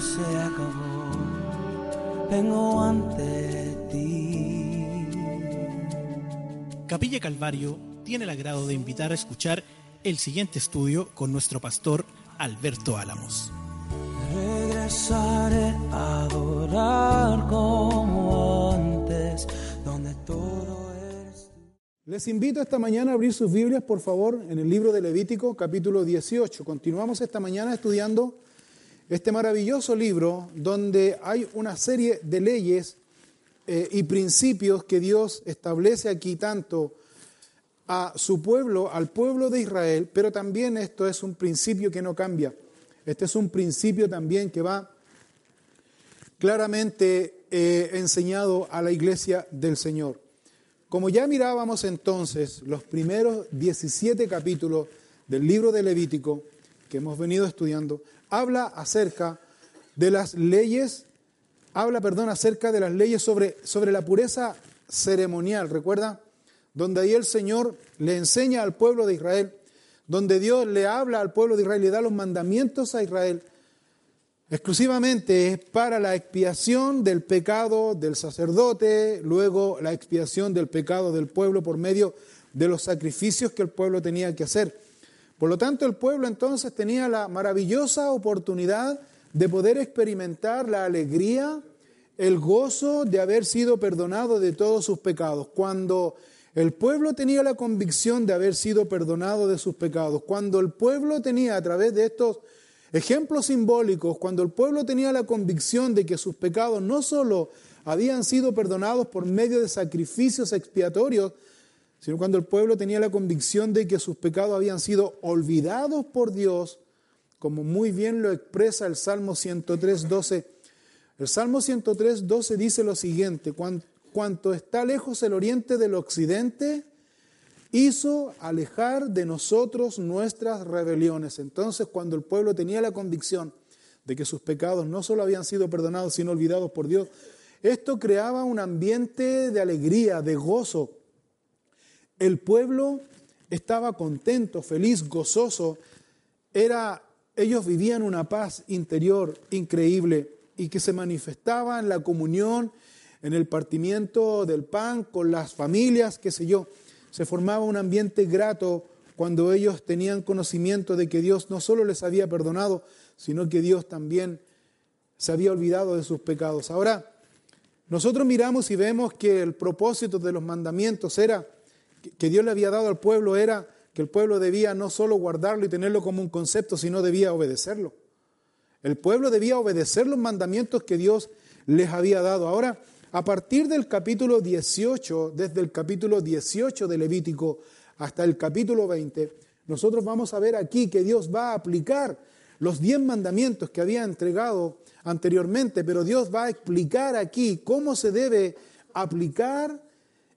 todo se acabó, vengo ante ti. Capilla Calvario tiene el agrado de invitar a escuchar el siguiente estudio con nuestro pastor Alberto Álamos. Regresaré a adorar como antes, donde todo es... Les invito esta mañana a abrir sus Biblias, por favor, en el libro de Levítico, capítulo 18. Continuamos esta mañana estudiando este maravilloso libro donde hay una serie de leyes y principios que Dios establece aquí tanto a su pueblo, al pueblo de Israel, pero también esto es un principio que no cambia. Este es un principio también que va claramente enseñado a la iglesia del Señor. Como ya mirábamos entonces los primeros 17 capítulos del libro de Levítico que hemos venido estudiando, habla acerca de las leyes, acerca de las leyes sobre la pureza ceremonial, ¿recuerda? Donde ahí el Señor le enseña al pueblo de Israel, donde Dios le habla al pueblo de Israel, le da los mandamientos a Israel, exclusivamente es para la expiación del pecado del sacerdote, luego la expiación del pecado del pueblo por medio de los sacrificios que el pueblo tenía que hacer. Por lo tanto, el pueblo entonces tenía la maravillosa oportunidad de poder experimentar la alegría, el gozo de haber sido perdonado de todos sus pecados. Cuando el pueblo tenía la convicción de haber sido perdonado de sus pecados, cuando el pueblo tenía, a través de estos ejemplos simbólicos, cuando el pueblo tenía la convicción de que sus pecados no solo habían sido perdonados por medio de sacrificios expiatorios, sino cuando el pueblo tenía la convicción de que sus pecados habían sido olvidados por Dios, como muy bien lo expresa el Salmo 103.12. El Salmo 103.12 dice lo siguiente: cuanto está lejos el oriente del occidente, hizo alejar de nosotros nuestras rebeliones. Entonces, cuando el pueblo tenía la convicción de que sus pecados no solo habían sido perdonados, sino olvidados por Dios, esto creaba un ambiente de alegría, de gozo. El pueblo estaba contento, feliz, gozoso. Ellos vivían una paz interior increíble y que se manifestaba en la comunión, en el partimiento del pan, con las familias, qué sé yo. Se formaba un ambiente grato cuando ellos tenían conocimiento de que Dios no solo les había perdonado, sino que Dios también se había olvidado de sus pecados. Ahora, nosotros miramos y vemos que el propósito de los mandamientos era, que Dios le había dado al pueblo, era que el pueblo debía no solo guardarlo y tenerlo como un concepto, sino debía obedecerlo. El pueblo debía obedecer los mandamientos que Dios les había dado. Ahora, a partir del capítulo 18, desde el capítulo 18 de Levítico hasta el capítulo 20, nosotros vamos a ver aquí que Dios va a aplicar los 10 mandamientos que había entregado anteriormente, pero Dios va a explicar aquí cómo se debe aplicar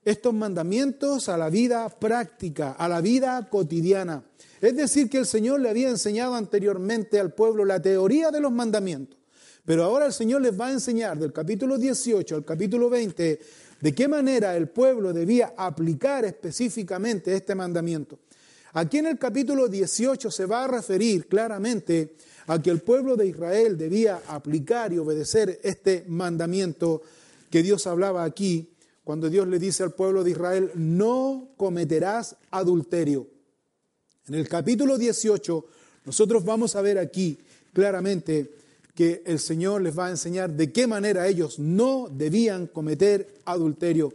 estos mandamientos a la vida práctica, a la vida cotidiana. Es decir, que el Señor le había enseñado anteriormente al pueblo la teoría de los mandamientos. Pero ahora el Señor les va a enseñar del capítulo 18 al capítulo 20 de qué manera el pueblo debía aplicar específicamente este mandamiento. Aquí en el capítulo 18 se va a referir claramente a que el pueblo de Israel debía aplicar y obedecer este mandamiento que Dios hablaba aquí cuando Dios le dice al pueblo de Israel: no cometerás adulterio. En el capítulo 18 nosotros vamos a ver aquí claramente que el Señor les va a enseñar de qué manera ellos no debían cometer adulterio,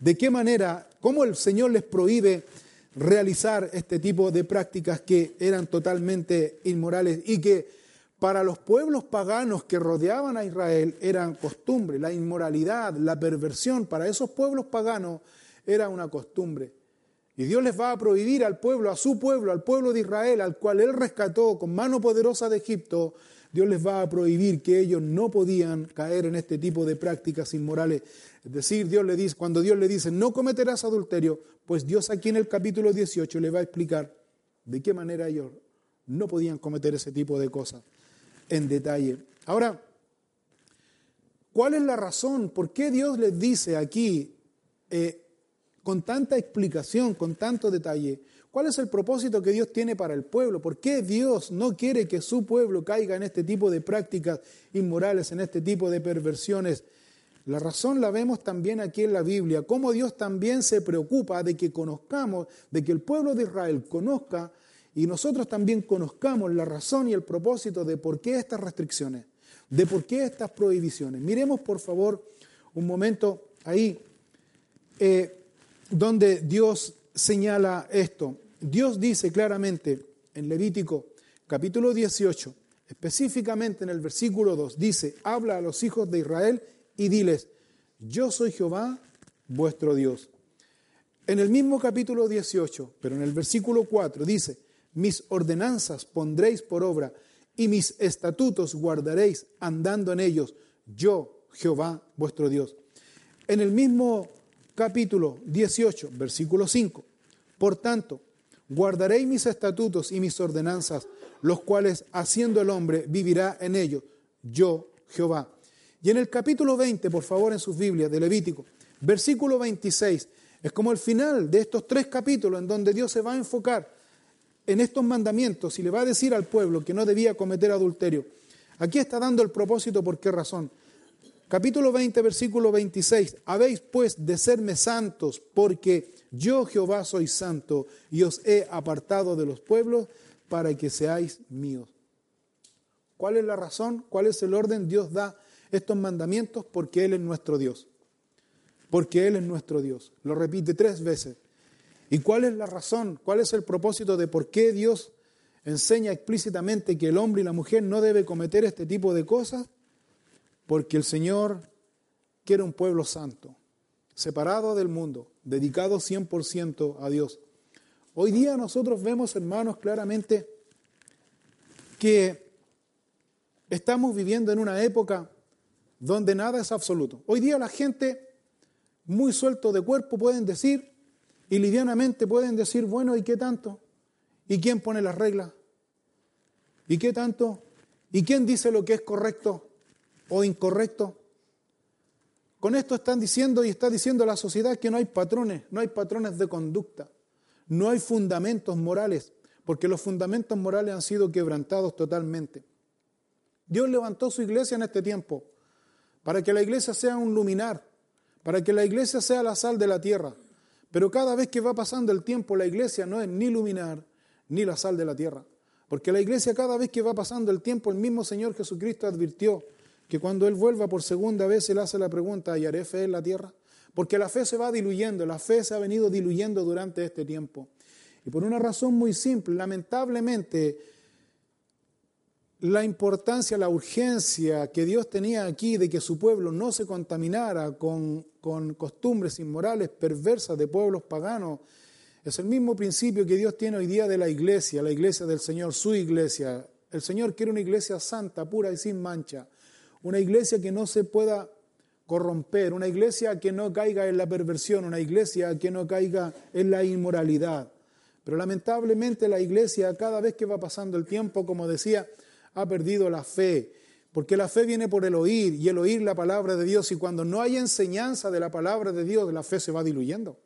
de qué manera, cómo el Señor les prohíbe realizar este tipo de prácticas que eran totalmente inmorales y que para los pueblos paganos que rodeaban a Israel eran costumbre. La inmoralidad, la perversión, para esos pueblos paganos era una costumbre. Y Dios les va a prohibir al pueblo, a su pueblo, al pueblo de Israel, al cual Él rescató con mano poderosa de Egipto, Dios les va a prohibir que ellos no podían caer en este tipo de prácticas inmorales. Es decir, cuando Dios le dice no cometerás adulterio, pues Dios aquí en el capítulo 18 les va a explicar de qué manera ellos no podían cometer ese tipo de cosas en detalle. Ahora, ¿cuál es la razón? ¿Por qué Dios les dice aquí con tanta explicación, con tanto detalle, ¿Cuál es el propósito que Dios tiene para el pueblo? ¿Por qué Dios no quiere que su pueblo caiga en este tipo de prácticas inmorales, en este tipo de perversiones? La razón la vemos también aquí en la Biblia, cómo Dios también se preocupa de que conozcamos, de que el pueblo de Israel conozca y nosotros también conozcamos la razón y el propósito de por qué estas restricciones, de por qué estas prohibiciones. Miremos por favor un momento ahí donde Dios señala esto. Dios dice claramente en Levítico capítulo 18, específicamente en el versículo 2, dice, habla a los hijos de Israel y diles, yo soy Jehová, vuestro Dios. En el mismo capítulo 18, pero en el versículo 4, dice, mis ordenanzas pondréis por obra, y mis estatutos guardaréis andando en ellos, yo, Jehová, vuestro Dios. En el mismo capítulo 18, versículo 5, por tanto, guardaréis mis estatutos y mis ordenanzas, los cuales, haciendo el hombre, vivirá en ellos, yo, Jehová. Y en el capítulo 20, por favor, en sus Biblias de Levítico, versículo 26, es como el final de estos tres capítulos en donde Dios se va a enfocar en estos mandamientos y le va a decir al pueblo que no debía cometer adulterio. Aquí está dando el propósito, ¿por qué razón? Capítulo 20, versículo 26, habéis pues de serme santos, porque yo Jehová soy santo y os he apartado de los pueblos para que seáis míos. ¿Cuál es la razón? ¿Cuál es el orden? Dios da estos mandamientos porque Él es nuestro Dios. Porque Él es nuestro Dios. Lo repite 3 veces. ¿Y cuál es la razón? ¿Cuál es el propósito de por qué Dios enseña explícitamente que el hombre y la mujer no debe cometer este tipo de cosas? Porque el Señor quiere un pueblo santo, separado del mundo, dedicado 100% a Dios. Hoy día nosotros vemos, hermanos, claramente que estamos viviendo en una época donde nada es absoluto. Hoy día la gente, muy suelto de cuerpo, pueden decir, y livianamente pueden decir, bueno, ¿y qué tanto? ¿Y quién pone las reglas? ¿Y qué tanto? ¿Y quién dice lo que es correcto o incorrecto? Con esto están diciendo y está diciendo la sociedad que no hay patrones de conducta, no hay fundamentos morales, porque los fundamentos morales han sido quebrantados totalmente. Dios levantó su iglesia en este tiempo, para que la iglesia sea un luminar, para que la iglesia sea la sal de la tierra. Pero cada vez que va pasando el tiempo, la iglesia no es ni luminar, ni la sal de la tierra. Porque la iglesia cada vez que va pasando el tiempo, el mismo Señor Jesucristo advirtió que cuando Él vuelva por segunda vez, Él hace la pregunta, ¿hallaré fe en la tierra? Porque la fe se va diluyendo, la fe se ha venido diluyendo durante este tiempo. Y por una razón muy simple, lamentablemente, la importancia, la urgencia que Dios tenía aquí de que su pueblo no se contaminara con costumbres inmorales, perversas de pueblos paganos, es el mismo principio que Dios tiene hoy día de la iglesia del Señor, su iglesia. El Señor quiere una iglesia santa, pura y sin mancha, una iglesia que no se pueda corromper, una iglesia que no caiga en la perversión, una iglesia que no caiga en la inmoralidad. Pero lamentablemente la iglesia, cada vez que va pasando el tiempo, como decía, ha perdido la fe, porque la fe viene por el oír, y el oír la palabra de Dios, y cuando no hay enseñanza de la palabra de Dios, la fe se va diluyendo.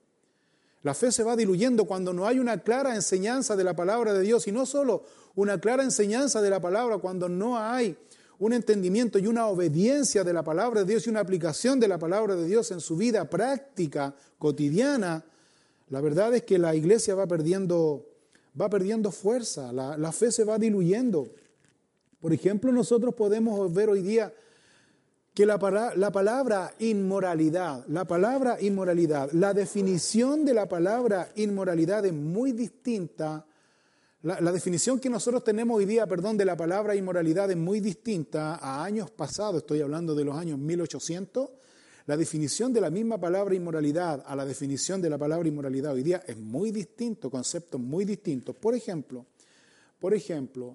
La fe se va diluyendo cuando no hay una clara enseñanza de la palabra de Dios, y no solo una clara enseñanza de la palabra, cuando no hay un entendimiento y una obediencia de la palabra de Dios, y una aplicación de la palabra de Dios en su vida práctica, cotidiana, la verdad es que la iglesia va perdiendo fuerza, la fe se va diluyendo. Por ejemplo, nosotros podemos ver hoy día que la palabra inmoralidad, la definición de la palabra inmoralidad es muy distinta. La definición que nosotros tenemos hoy día, de la palabra inmoralidad es muy distinta a años pasados, estoy hablando de los años 1800. La definición de la misma palabra inmoralidad a la definición de la palabra inmoralidad hoy día es muy distinto, conceptos muy distintos. Por ejemplo,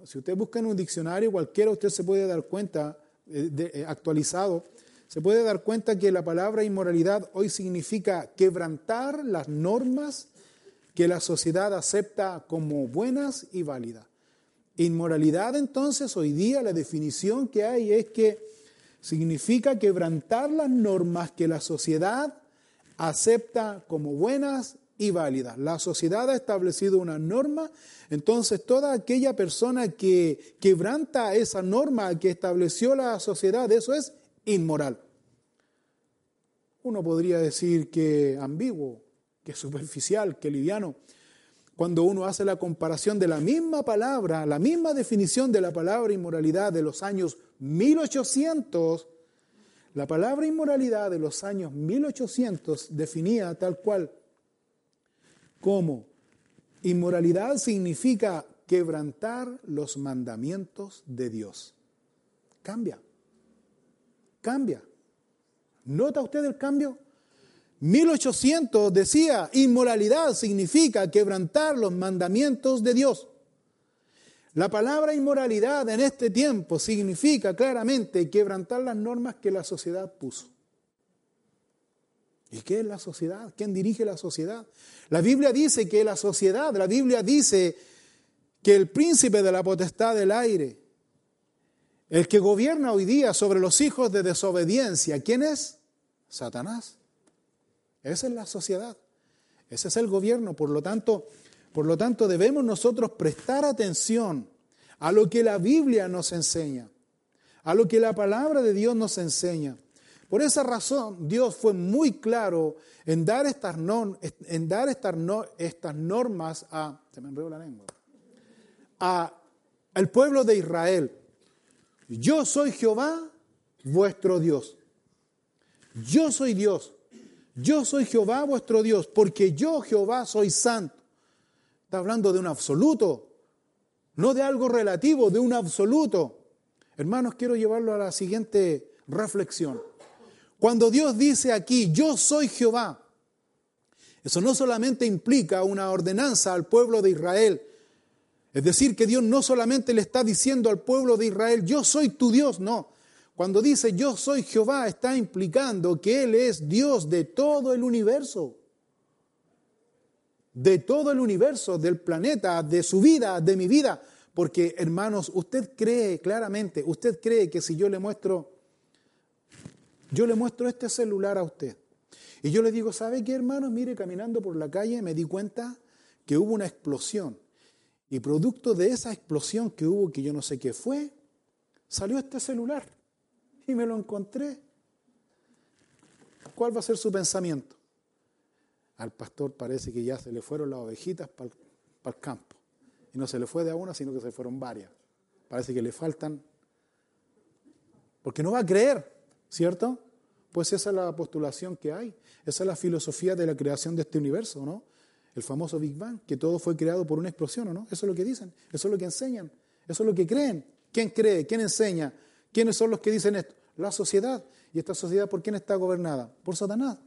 si usted busca en un diccionario cualquiera, usted se puede dar cuenta, actualizado, se puede dar cuenta que la palabra inmoralidad hoy significa quebrantar las normas que la sociedad acepta como buenas y válidas. Inmoralidad, entonces, hoy día la definición que hay es que significa quebrantar las normas que la sociedad acepta como buenas y válida. La sociedad ha establecido una norma, entonces toda aquella persona que quebranta esa norma que estableció la sociedad, eso es inmoral. Uno podría decir que ambiguo, que superficial, que liviano. Cuando uno hace la comparación de la misma palabra, la misma definición de la palabra inmoralidad de los años 1800, la palabra inmoralidad de los años 1800 definía tal cual como inmoralidad significa quebrantar los mandamientos de Dios. Cambia. ¿Nota usted el cambio? 1800 decía, inmoralidad significa quebrantar los mandamientos de Dios. La palabra inmoralidad en este tiempo significa claramente quebrantar las normas que la sociedad puso. ¿Y qué es la sociedad? ¿Quién dirige la sociedad? La Biblia dice que el príncipe de la potestad del aire, el que gobierna hoy día sobre los hijos de desobediencia, ¿quién es? Satanás. Esa es la sociedad, ese es el gobierno. Por lo tanto, debemos nosotros prestar atención a lo que la Biblia nos enseña, a lo que la palabra de Dios nos enseña. Por esa razón, Dios fue muy claro en dar estas normas al pueblo de Israel. Yo soy Jehová, vuestro Dios. Yo soy Dios. Yo soy Jehová, vuestro Dios, porque yo, Jehová, soy santo. Está hablando de un absoluto, no de algo relativo, de un absoluto. Hermanos, quiero llevarlo a la siguiente reflexión. Cuando Dios dice aquí, yo soy Jehová, eso no solamente implica una ordenanza al pueblo de Israel. Es decir, que Dios no solamente le está diciendo al pueblo de Israel, yo soy tu Dios, no. Cuando dice yo soy Jehová, está implicando que Él es Dios de todo el universo. De todo el universo, del planeta, de su vida, de mi vida. Porque, hermanos, usted cree que si yo le muestro este celular a usted. Y yo le digo, ¿sabe qué, hermanos? Mire, caminando por la calle me di cuenta que hubo una explosión. Y producto de esa explosión que hubo, que yo no sé qué fue, salió este celular. Y me lo encontré. ¿Cuál va a ser su pensamiento? Al pastor parece que ya se le fueron las ovejitas para el campo. Y no se le fue de a una, sino que se fueron varias. Parece que le faltan. Porque no va a creer, ¿cierto? Pues esa es la postulación que hay. Esa es la filosofía de la creación de este universo, ¿no? El famoso Big Bang, que todo fue creado por una explosión, ¿o no? Eso es lo que dicen, eso es lo que enseñan, eso es lo que creen. ¿Quién cree? ¿Quién enseña? ¿Quiénes son los que dicen esto? La sociedad. ¿Y esta sociedad por quién está gobernada? Por Satanás.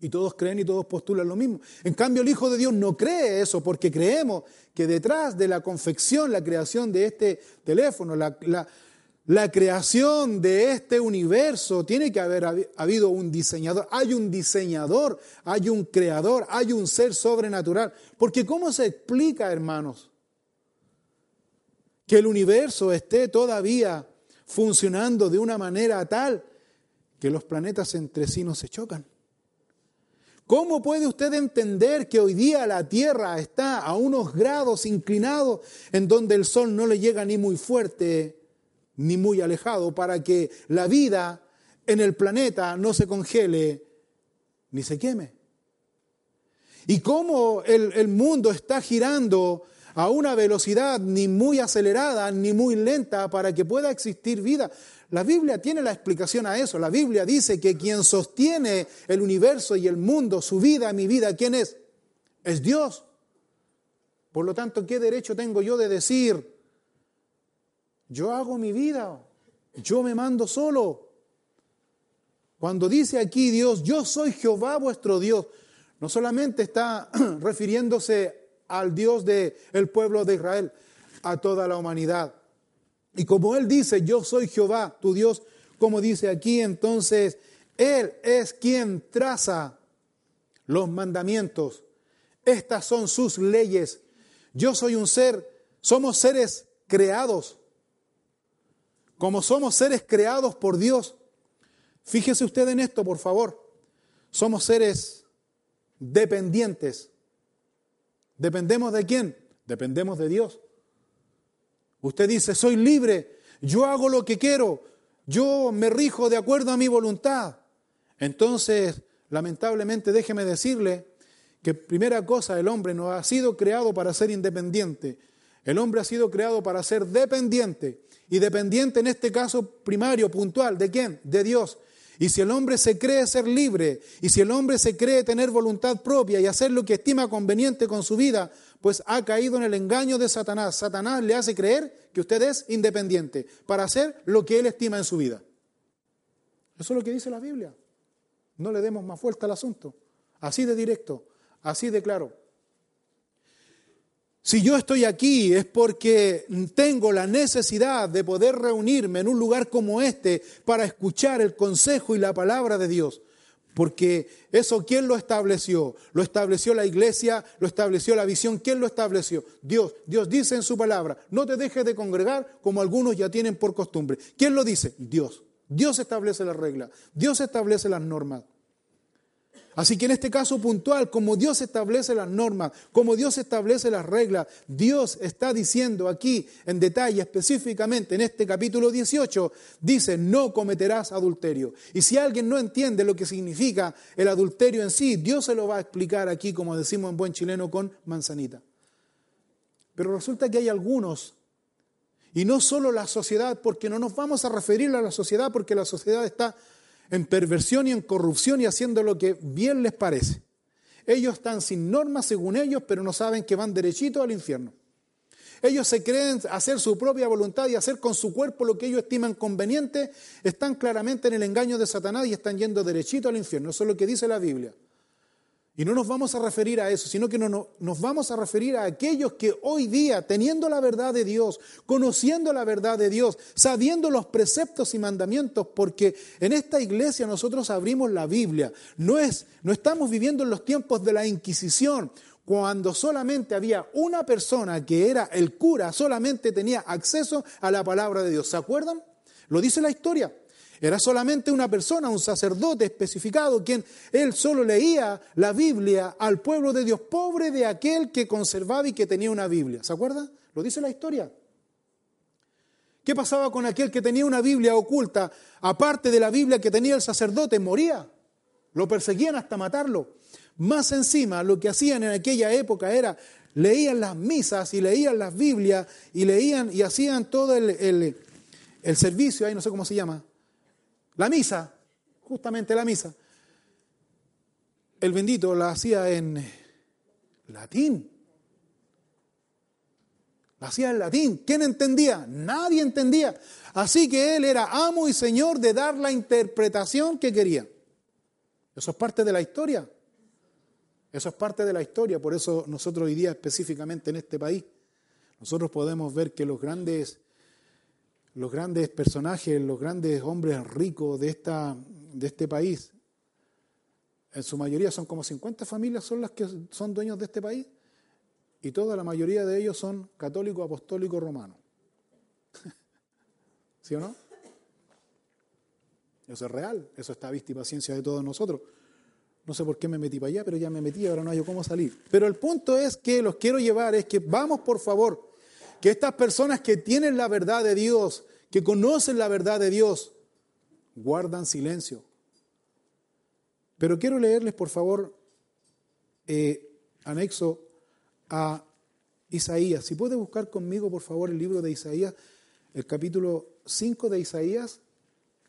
Y todos creen y todos postulan lo mismo. En cambio, el Hijo de Dios no cree eso, porque creemos que detrás de la confección, la creación de este teléfono, la creación de este universo, tiene que haber habido un diseñador. Hay un diseñador, hay un creador, hay un ser sobrenatural. Porque ¿cómo se explica, hermanos, que el universo esté todavía funcionando de una manera tal que los planetas entre sí no se chocan? ¿Cómo puede usted entender que hoy día la Tierra está a unos grados inclinados en donde el Sol no le llega ni muy fuerte ni muy alejado para que la vida en el planeta no se congele ni se queme? ¿Y cómo el mundo está girando a una velocidad ni muy acelerada ni muy lenta para que pueda existir vida? La Biblia tiene la explicación a eso. La Biblia dice que quien sostiene el universo y el mundo, su vida, mi vida, ¿quién es? Es Dios. Por lo tanto, ¿qué derecho tengo yo de decir, yo hago mi vida, yo me mando solo? Cuando dice aquí Dios, yo soy Jehová vuestro Dios, no solamente está refiriéndose al Dios del pueblo de Israel, a toda la humanidad. Y como Él dice, yo soy Jehová, tu Dios, como dice aquí, entonces, Él es quien traza los mandamientos. Estas son sus leyes. Yo soy un ser, somos seres creados. Como somos seres creados por Dios, fíjese usted en esto, por favor. Somos seres dependientes. ¿Dependemos de quién? Dependemos de Dios. Usted dice, soy libre, yo hago lo que quiero, yo me rijo de acuerdo a mi voluntad. Entonces, lamentablemente, déjeme decirle que primera cosa, el hombre no ha sido creado para ser independiente. El hombre ha sido creado para ser dependiente. Y dependiente en este caso primario, puntual, ¿de quién? De Dios. Y si el hombre se cree ser libre, y si el hombre se cree tener voluntad propia y hacer lo que estima conveniente con su vida, pues ha caído en el engaño de Satanás. Satanás le hace creer que usted es independiente para hacer lo que él estima en su vida. Eso es lo que dice la Biblia. No le demos más vuelta al asunto. Así de directo, así de claro. Si yo estoy aquí es porque tengo la necesidad de poder reunirme en un lugar como este para escuchar el consejo y la palabra de Dios. Porque eso, ¿quién lo estableció? Lo estableció la iglesia, lo estableció la visión. ¿Quién lo estableció? Dios. Dios dice en su palabra, no te dejes de congregar como algunos ya tienen por costumbre. ¿Quién lo dice? Dios. Dios establece las reglas. Dios establece las normas. Así que en este caso puntual, como Dios establece las normas, como Dios establece las reglas, Dios está diciendo aquí en detalle, específicamente en este capítulo 18, dice, no cometerás adulterio. Y si alguien no entiende lo que significa el adulterio en sí, Dios se lo va a explicar aquí, como decimos en buen chileno, con manzanita. Pero resulta que hay algunos, y no solo la sociedad, porque no nos vamos a referir a la sociedad, porque la sociedad está en perversión y en corrupción y haciendo lo que bien les parece. Ellos están sin normas según ellos, pero no saben que van derechito al infierno. Ellos se creen hacer su propia voluntad y hacer con su cuerpo lo que ellos estiman conveniente, están claramente en el engaño de Satanás y están yendo derechito al infierno. Eso es lo que dice la Biblia. Y no nos vamos a referir a eso, sino que nos vamos a referir a aquellos que hoy día, teniendo la verdad de Dios, conociendo la verdad de Dios, sabiendo los preceptos y mandamientos, porque en esta iglesia nosotros abrimos la Biblia. No estamos viviendo en los tiempos de la Inquisición, cuando solamente había una persona que era el cura, solamente tenía acceso a la palabra de Dios. ¿Se acuerdan? Lo dice la historia. Era solamente una persona, un sacerdote especificado, quien él solo leía la Biblia al pueblo de Dios, pobre de aquel que conservaba y que tenía una Biblia. ¿Se acuerda? Lo dice la historia. ¿Qué pasaba con aquel que tenía una Biblia oculta? Aparte de la Biblia que tenía el sacerdote, moría. Lo perseguían hasta matarlo. Más encima, lo que hacían en aquella época era, leían las misas y leían las Biblias y leían y hacían todo el servicio, ahí no sé cómo se llama. La misa, justamente la misa, el bendito la hacía en latín. La hacía en latín. ¿Quién entendía? Nadie entendía. Así que él era amo y señor de dar la interpretación que quería. Eso es parte de la historia. Eso es parte de la historia. Por eso nosotros hoy día, específicamente en este país, nosotros podemos ver que los grandes personajes, los grandes hombres ricos de este país, en su mayoría son como 50 familias son las que son dueños de este país, y toda la mayoría de ellos son católicos, apostólicos, romanos. ¿Sí o no? Eso es real, eso está a vista y paciencia de todos nosotros. No sé por qué me metí para allá, pero ya me metí, ahora no hay cómo salir. Pero el punto es que los quiero llevar, es que vamos por favor, que estas personas que tienen la verdad de Dios, que conocen la verdad de Dios, guardan silencio. Pero quiero leerles, por favor, anexo a Isaías. Si puede buscar conmigo, por favor, el libro de Isaías, el capítulo 5 de Isaías,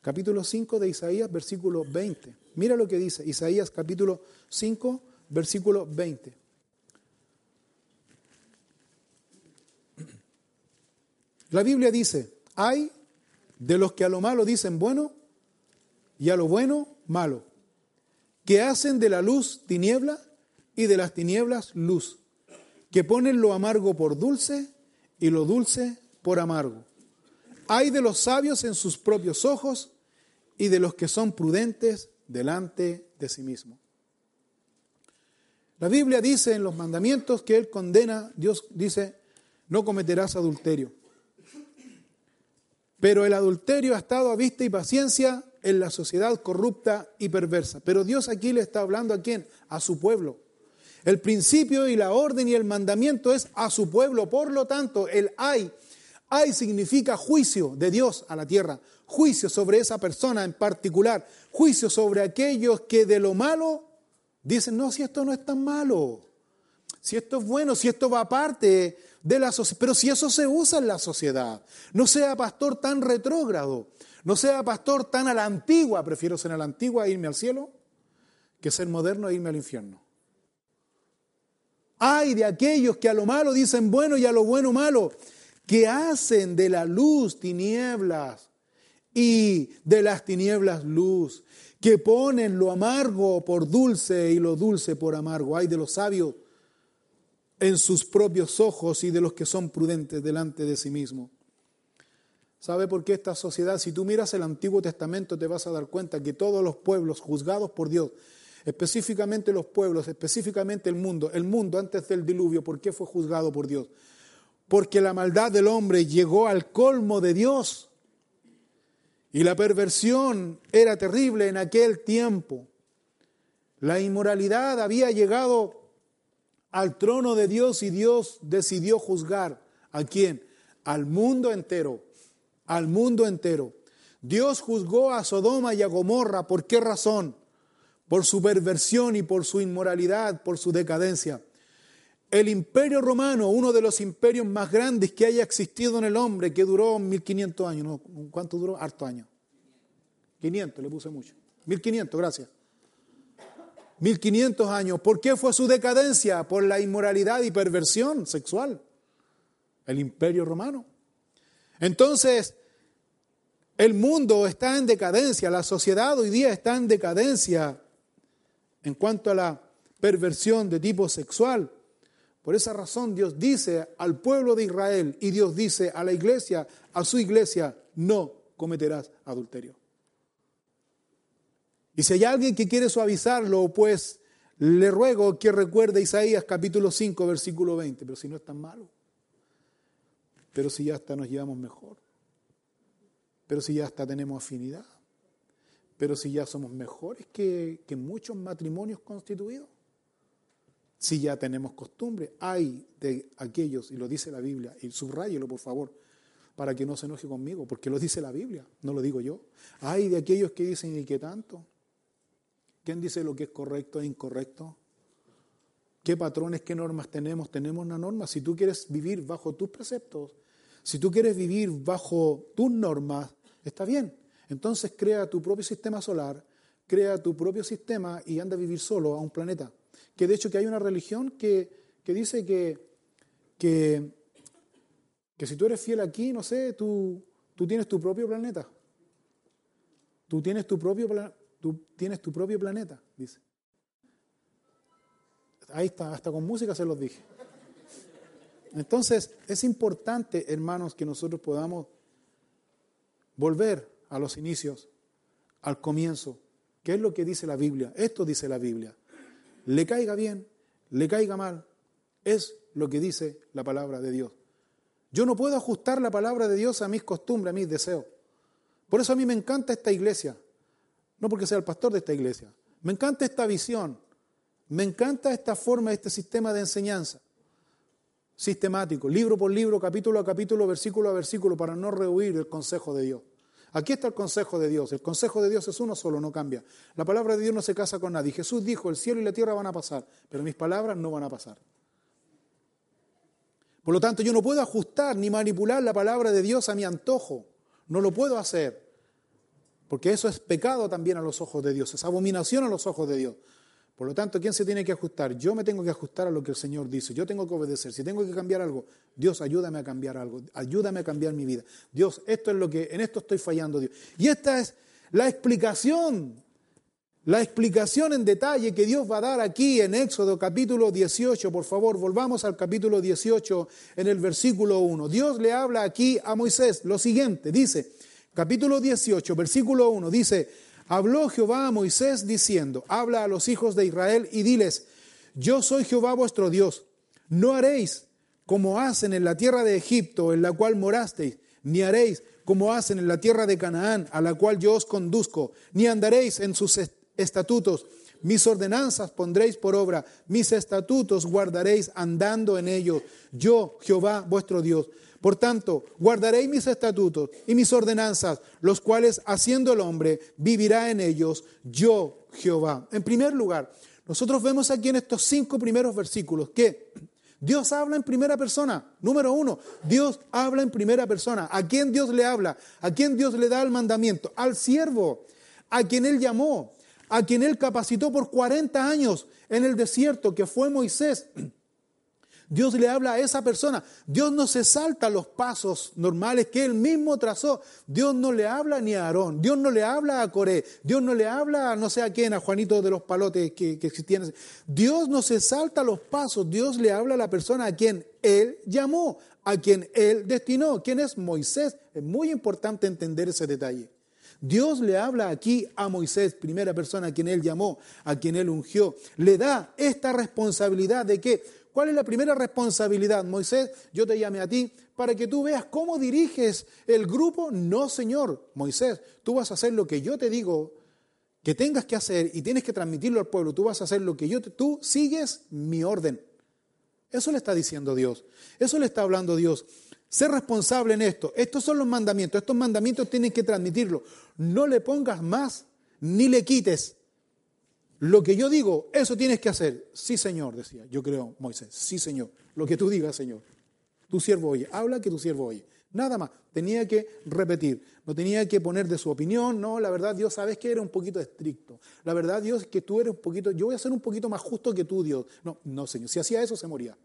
capítulo 5 de Isaías, versículo 20. Mira lo que dice Isaías, capítulo 5, versículo 20. La Biblia dice, hay de los que a lo malo dicen bueno y a lo bueno malo, que hacen de la luz tiniebla y de las tinieblas luz, que ponen lo amargo por dulce y lo dulce por amargo. Hay de los sabios en sus propios ojos y de los que son prudentes delante de sí mismos. La Biblia dice en los mandamientos que Él condena, Dios dice, no cometerás adulterio. Pero el adulterio ha estado a vista y paciencia en la sociedad corrupta y perversa. Pero Dios aquí le está hablando ¿a quién? A su pueblo. El principio y la orden y el mandamiento es a su pueblo. Por lo tanto, el ay. Ay significa juicio de Dios a la tierra. Juicio sobre esa persona en particular. Juicio sobre aquellos que de lo malo dicen, no, si esto no es tan malo. Si esto es bueno, si esto va aparte de la sociedad. Pero si eso se usa en la sociedad. No sea pastor tan retrógrado. No sea pastor tan a la antigua. Prefiero ser a la antigua e irme al cielo que ser moderno e irme al infierno. Ay de aquellos que a lo malo dicen bueno y a lo bueno malo, que hacen de la luz tinieblas y de las tinieblas luz, que ponen lo amargo por dulce y lo dulce por amargo. Ay de los sabios en sus propios ojos y de los que son prudentes delante de sí mismos. ¿Sabe por qué esta sociedad? Si tú miras el Antiguo Testamento te vas a dar cuenta que todos los pueblos juzgados por Dios, específicamente los pueblos, específicamente el mundo antes del diluvio, ¿por qué fue juzgado por Dios? Porque la maldad del hombre llegó al colmo de Dios y la perversión era terrible en aquel tiempo. La inmoralidad había llegado al trono de Dios y Dios decidió juzgar. ¿A quién? Al mundo entero, al mundo entero. Dios juzgó a Sodoma y a Gomorra. ¿Por qué razón? Por su perversión y por su inmoralidad, por su decadencia. El Imperio Romano, uno de los imperios más grandes que haya existido en el hombre, que duró 1500 años, ¿no? ¿Cuánto duró? Harto años. 500, le puse mucho. 1500, gracias. 1500 años. ¿Por qué fue su decadencia? Por la inmoralidad y perversión sexual. El Imperio Romano. Entonces, el mundo está en decadencia, la sociedad hoy día está en decadencia en cuanto a la perversión de tipo sexual. Por esa razón Dios dice al pueblo de Israel y Dios dice a la iglesia, a su iglesia, no cometerás adulterio. Y si hay alguien que quiere suavizarlo, pues le ruego que recuerde Isaías capítulo 5, versículo 20. Pero si no es tan malo, pero si ya hasta nos llevamos mejor, pero si ya hasta tenemos afinidad, pero si ya somos mejores que muchos matrimonios constituidos, si ya tenemos costumbre, ay de aquellos, y lo dice la Biblia, y subráyelo por favor, para que no se enoje conmigo, porque lo dice la Biblia, no lo digo yo. Ay de aquellos que dicen, ¿y qué tanto? ¿Quién dice lo que es correcto e incorrecto? ¿Qué patrones, qué normas tenemos? Tenemos una norma. Si tú quieres vivir bajo tus preceptos, si tú quieres vivir bajo tus normas, está bien. Entonces crea tu propio sistema solar, crea tu propio sistema y anda a vivir solo a un planeta. Que de hecho que hay una religión que dice que si tú eres fiel aquí, no sé, tú tienes tu propio planeta. Tú tienes tu propio planeta, dice. Ahí está, hasta con música se los dije. Entonces, es importante, hermanos, que nosotros podamos volver a los inicios, al comienzo. ¿Qué es lo que dice la Biblia? Esto dice la Biblia. Le caiga bien, le caiga mal, es lo que dice la palabra de Dios. Yo no puedo ajustar la palabra de Dios a mis costumbres, a mis deseos. Por eso a mí me encanta esta iglesia, no porque sea el pastor de esta iglesia. Me encanta esta visión, me encanta esta forma, este sistema de enseñanza sistemático, libro por libro, capítulo a capítulo, versículo a versículo, para no rehuir el consejo de Dios. Aquí está el consejo de Dios. El consejo de Dios es uno solo, no cambia. La palabra de Dios no se casa con nadie. Jesús dijo, el cielo y la tierra van a pasar, pero mis palabras no van a pasar. Por lo tanto, yo no puedo ajustar ni manipular la palabra de Dios a mi antojo. No lo puedo hacer. Porque eso es pecado también a los ojos de Dios. Es abominación a los ojos de Dios. Por lo tanto, ¿quién se tiene que ajustar? Yo me tengo que ajustar a lo que el Señor dice. Yo tengo que obedecer. Si tengo que cambiar algo, Dios, ayúdame a cambiar algo. Ayúdame a cambiar mi vida. Dios, esto es lo que, en esto estoy fallando, Dios. Y esta es la explicación en detalle que Dios va a dar aquí en Éxodo capítulo 18. Por favor, volvamos al capítulo 18 en el versículo 1. Dios le habla aquí a Moisés lo siguiente. Dice, capítulo 18, versículo 1, dice... Habló Jehová a Moisés diciendo, habla a los hijos de Israel y diles, yo soy Jehová vuestro Dios. No haréis como hacen en la tierra de Egipto, en la cual morasteis, ni haréis como hacen en la tierra de Canaán, a la cual yo os conduzco, ni andaréis en sus estatutos, mis ordenanzas pondréis por obra, mis estatutos guardaréis andando en ellos. Yo, Jehová, vuestro Dios. Por tanto, guardaréis mis estatutos y mis ordenanzas, los cuales, haciendo el hombre, vivirá en ellos. Yo, Jehová. En primer lugar, nosotros vemos aquí en estos 5 primeros versículos que Dios habla en primera persona. Número 1, Dios habla en primera persona. ¿A quién Dios le habla? ¿A quién Dios le da el mandamiento? Al siervo, a quien Él llamó, a quien Él capacitó por 40 años en el desierto, que fue Moisés. Dios le habla a esa persona. Dios no se salta los pasos normales que Él mismo trazó. Dios no le habla ni a Aarón. Dios no le habla a Coré. Dios no le habla a no sé a quién, a Juanito de los Palotes que existían. Dios no se salta los pasos. Dios le habla a la persona a quien Él llamó, a quien Él destinó. ¿Quién es Moisés? Es muy importante entender ese detalle. Dios le habla aquí a Moisés, primera persona a quien Él llamó, a quien Él ungió. Le da esta responsabilidad de que, ¿cuál es la primera responsabilidad? Moisés, yo te llamé a ti para que tú veas cómo diriges el grupo. No, Señor. Moisés, tú vas a hacer lo que yo te digo que tengas que hacer y tienes que transmitirlo al pueblo. Tú vas a hacer lo que yo te... Tú sigues mi orden. Eso le está diciendo Dios. Eso le está hablando Dios. Sé responsable en esto. Estos son los mandamientos. Estos mandamientos tienes que transmitirlos. No le pongas más ni le quites. Lo que yo digo, eso tienes que hacer. Sí, Señor, decía, yo creo, Moisés. Sí, Señor. Lo que tú digas, Señor. Tu siervo oye. Habla que tu siervo oye. Nada más. Tenía que repetir. No tenía que poner de su opinión. No, la verdad, Dios, sabes que eres un poquito estricto. La verdad, Dios, que tú eres un poquito... Yo voy a ser un poquito más justo que tú, Dios. No, no, Señor. Si hacía eso, se moría.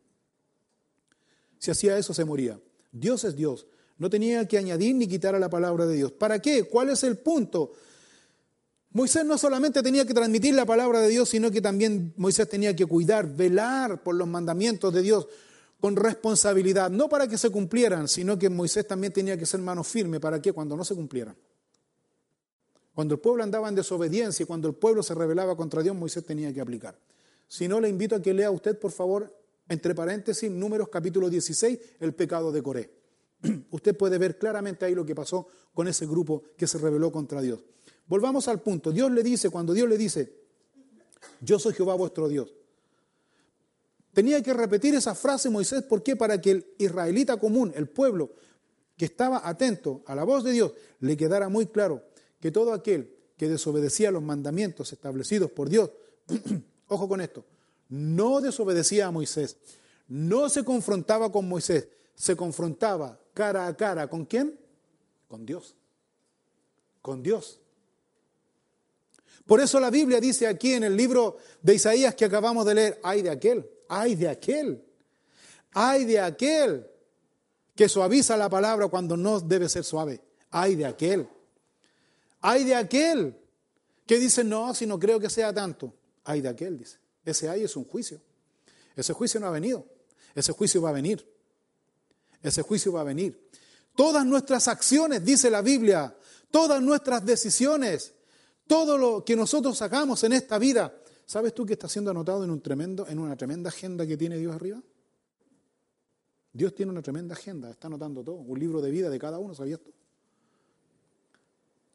Si hacía eso, se moría. Dios es Dios. No tenía que añadir ni quitar a la palabra de Dios. ¿Para qué? ¿Cuál es el punto? Moisés no solamente tenía que transmitir la palabra de Dios, sino que también Moisés tenía que cuidar, velar por los mandamientos de Dios con responsabilidad, no para que se cumplieran, sino que Moisés también tenía que ser mano firme. ¿Para qué? Cuando no se cumplieran. Cuando el pueblo andaba en desobediencia y cuando el pueblo se rebelaba contra Dios, Moisés tenía que aplicar. Si no, le invito a que lea usted, por favor, entre paréntesis, Números capítulo 16, el pecado de Coré. Usted puede ver claramente ahí lo que pasó con ese grupo que se rebeló contra Dios. Volvamos al punto. Dios le dice, cuando Dios le dice, yo soy Jehová vuestro Dios. Tenía que repetir esa frase Moisés, ¿por qué? Para que el israelita común, el pueblo que estaba atento a la voz de Dios, le quedara muy claro que todo aquel que desobedecía los mandamientos establecidos por Dios, ojo con esto, no desobedecía a Moisés, no se confrontaba con Moisés, se confrontaba cara a cara. ¿Con quién? Con Dios. Con Dios. Por eso la Biblia dice aquí en el libro de Isaías que acabamos de leer, ay de aquel, ay de aquel, ay de aquel que suaviza la palabra cuando no debe ser suave, ay de aquel que dice no, si no creo que sea tanto, ay de aquel, dice, ese ay es un juicio, ese juicio no ha venido, ese juicio va a venir, ese juicio va a venir. Todas nuestras acciones, dice la Biblia, todas nuestras decisiones, todo lo que nosotros sacamos en esta vida, ¿sabes tú que está siendo anotado en una tremenda agenda que tiene Dios arriba? Dios tiene una tremenda agenda, está anotando todo, un libro de vida de cada uno, ¿sabías tú?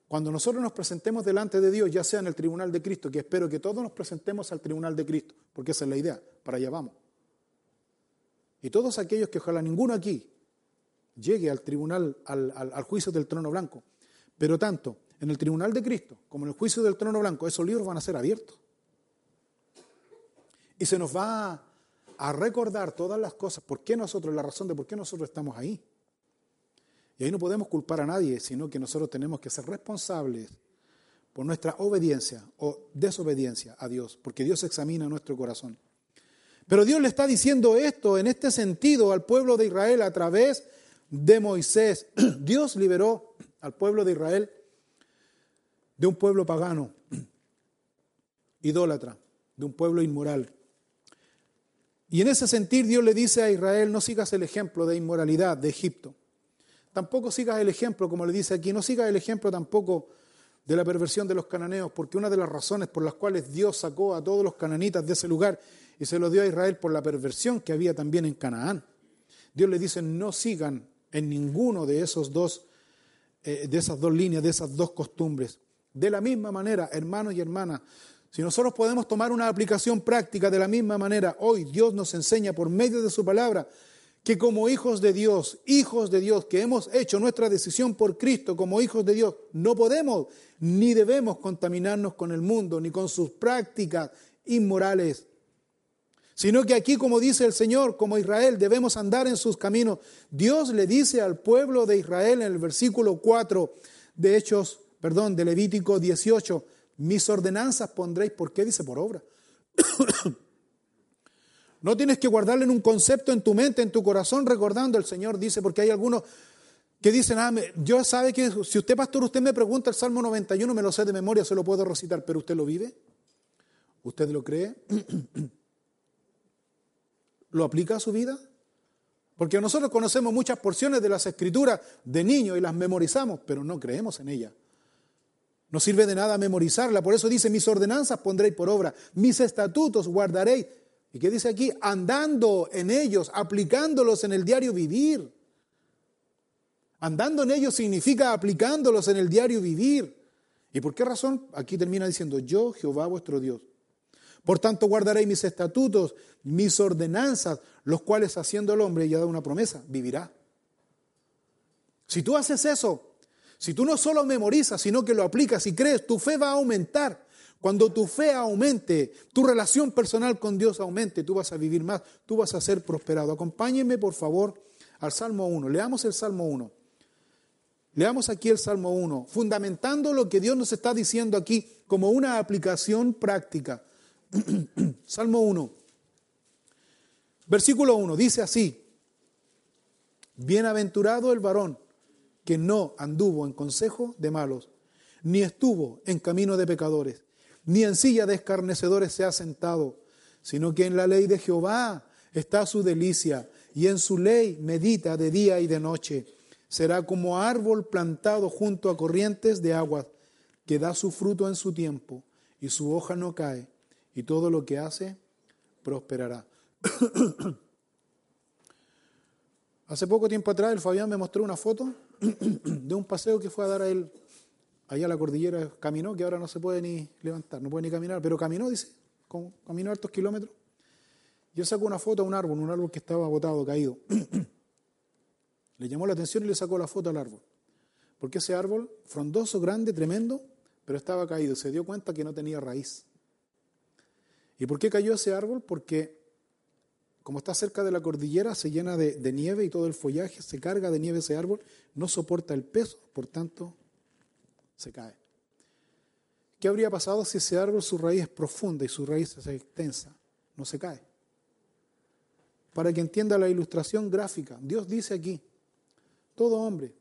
Cuando nosotros nos presentemos delante de Dios, ya sea en el tribunal de Cristo, que espero que todos nos presentemos al tribunal de Cristo, porque esa es la idea, para allá vamos. Y todos aquellos que ojalá ninguno aquí llegue al tribunal, al juicio del trono blanco, pero tanto en el tribunal de Cristo, como en el juicio del trono blanco, esos libros van a ser abiertos. Y se nos va a recordar todas las cosas, por qué nosotros, la razón de por qué nosotros estamos ahí. Y ahí no podemos culpar a nadie, sino que nosotros tenemos que ser responsables por nuestra obediencia o desobediencia a Dios, porque Dios examina nuestro corazón. Pero Dios le está diciendo esto en este sentido al pueblo de Israel a través de Moisés. Dios liberó al pueblo de Israel de un pueblo pagano, idólatra, de un pueblo inmoral. Y en ese sentido Dios le dice a Israel, no sigas el ejemplo de inmoralidad de Egipto. Tampoco sigas el ejemplo, como le dice aquí, no sigas el ejemplo tampoco de la perversión de los cananeos, porque una de las razones por las cuales Dios sacó a todos los cananitas de ese lugar y se los dio a Israel por la perversión que había también en Canaán. Dios le dice, no sigan en ninguno de esas dos líneas, de esas dos costumbres. De la misma manera, hermanos y hermanas, Si nosotros podemos tomar una aplicación práctica de la misma manera, hoy Dios nos enseña por medio de su palabra que como hijos de Dios, que hemos hecho nuestra decisión por Cristo como hijos de Dios, no podemos ni debemos contaminarnos con el mundo ni con sus prácticas inmorales, sino que aquí, como dice el Señor, como Israel, debemos andar en sus caminos. Dios le dice al pueblo de Israel en el versículo 4 de de Levítico 18, mis ordenanzas pondréis, ¿por qué? Dice por obra. No tienes que guardarlo en un concepto en tu mente, en tu corazón, recordando, el Señor dice, porque hay algunos que dicen, Dios sabe que si usted, pastor, usted me pregunta el Salmo 91, me lo sé de memoria, se lo puedo recitar, pero ¿usted lo vive? ¿Usted lo cree? ¿Lo aplica a su vida? Porque nosotros conocemos muchas porciones de las Escrituras de niños y las memorizamos, pero no creemos en ellas. No sirve de nada memorizarla, por eso dice, mis ordenanzas pondréis por obra, mis estatutos guardaréis. ¿Y qué dice aquí? Andando en ellos, aplicándolos en el diario vivir. Andando en ellos significa aplicándolos en el diario vivir. ¿Y por qué razón? Aquí termina diciendo, yo, Jehová, vuestro Dios. Por tanto, guardaréis mis estatutos, mis ordenanzas, los cuales haciendo el hombre, ya da una promesa, vivirá. Si tú haces eso, si tú no solo memorizas, sino que lo aplicas y crees, tu fe va a aumentar. Cuando tu fe aumente, tu relación personal con Dios aumente, tú vas a vivir más, tú vas a ser prosperado. Acompáñenme, por favor, al Salmo 1. Leamos el Salmo 1. Leamos aquí el Salmo 1, fundamentando lo que Dios nos está diciendo aquí como una aplicación práctica. Salmo 1, versículo 1, dice así: bienaventurado el varón que no anduvo en consejo de malos, ni estuvo en camino de pecadores, ni en silla de escarnecedores se ha sentado, sino que en la ley de Jehová está su delicia, y en su ley medita de día y de noche. Será como árbol plantado junto a corrientes de aguas, que da su fruto en su tiempo, y su hoja no cae, y todo lo que hace prosperará. Hace poco tiempo atrás el Fabián me mostró una foto de un paseo que fue a dar a él allá a la cordillera. Caminó, que ahora no se puede ni levantar, no puede ni caminar, pero caminó, dice, caminó hartos kilómetros. Yo saco una foto a un árbol que estaba botado, caído. Le llamó la atención y le sacó la foto al árbol, porque ese árbol, frondoso, grande, tremendo, pero estaba caído. Se dio cuenta que no tenía raíz. ¿Y por qué cayó ese árbol? Porque como está cerca de la cordillera, se llena de nieve y todo el follaje se carga de nieve ese árbol, no soporta el peso, por tanto se cae. ¿Qué habría pasado si ese árbol, su raíz es profunda y su raíz es extensa? No se cae. Para que entienda la ilustración gráfica, Dios dice aquí, todo hombre,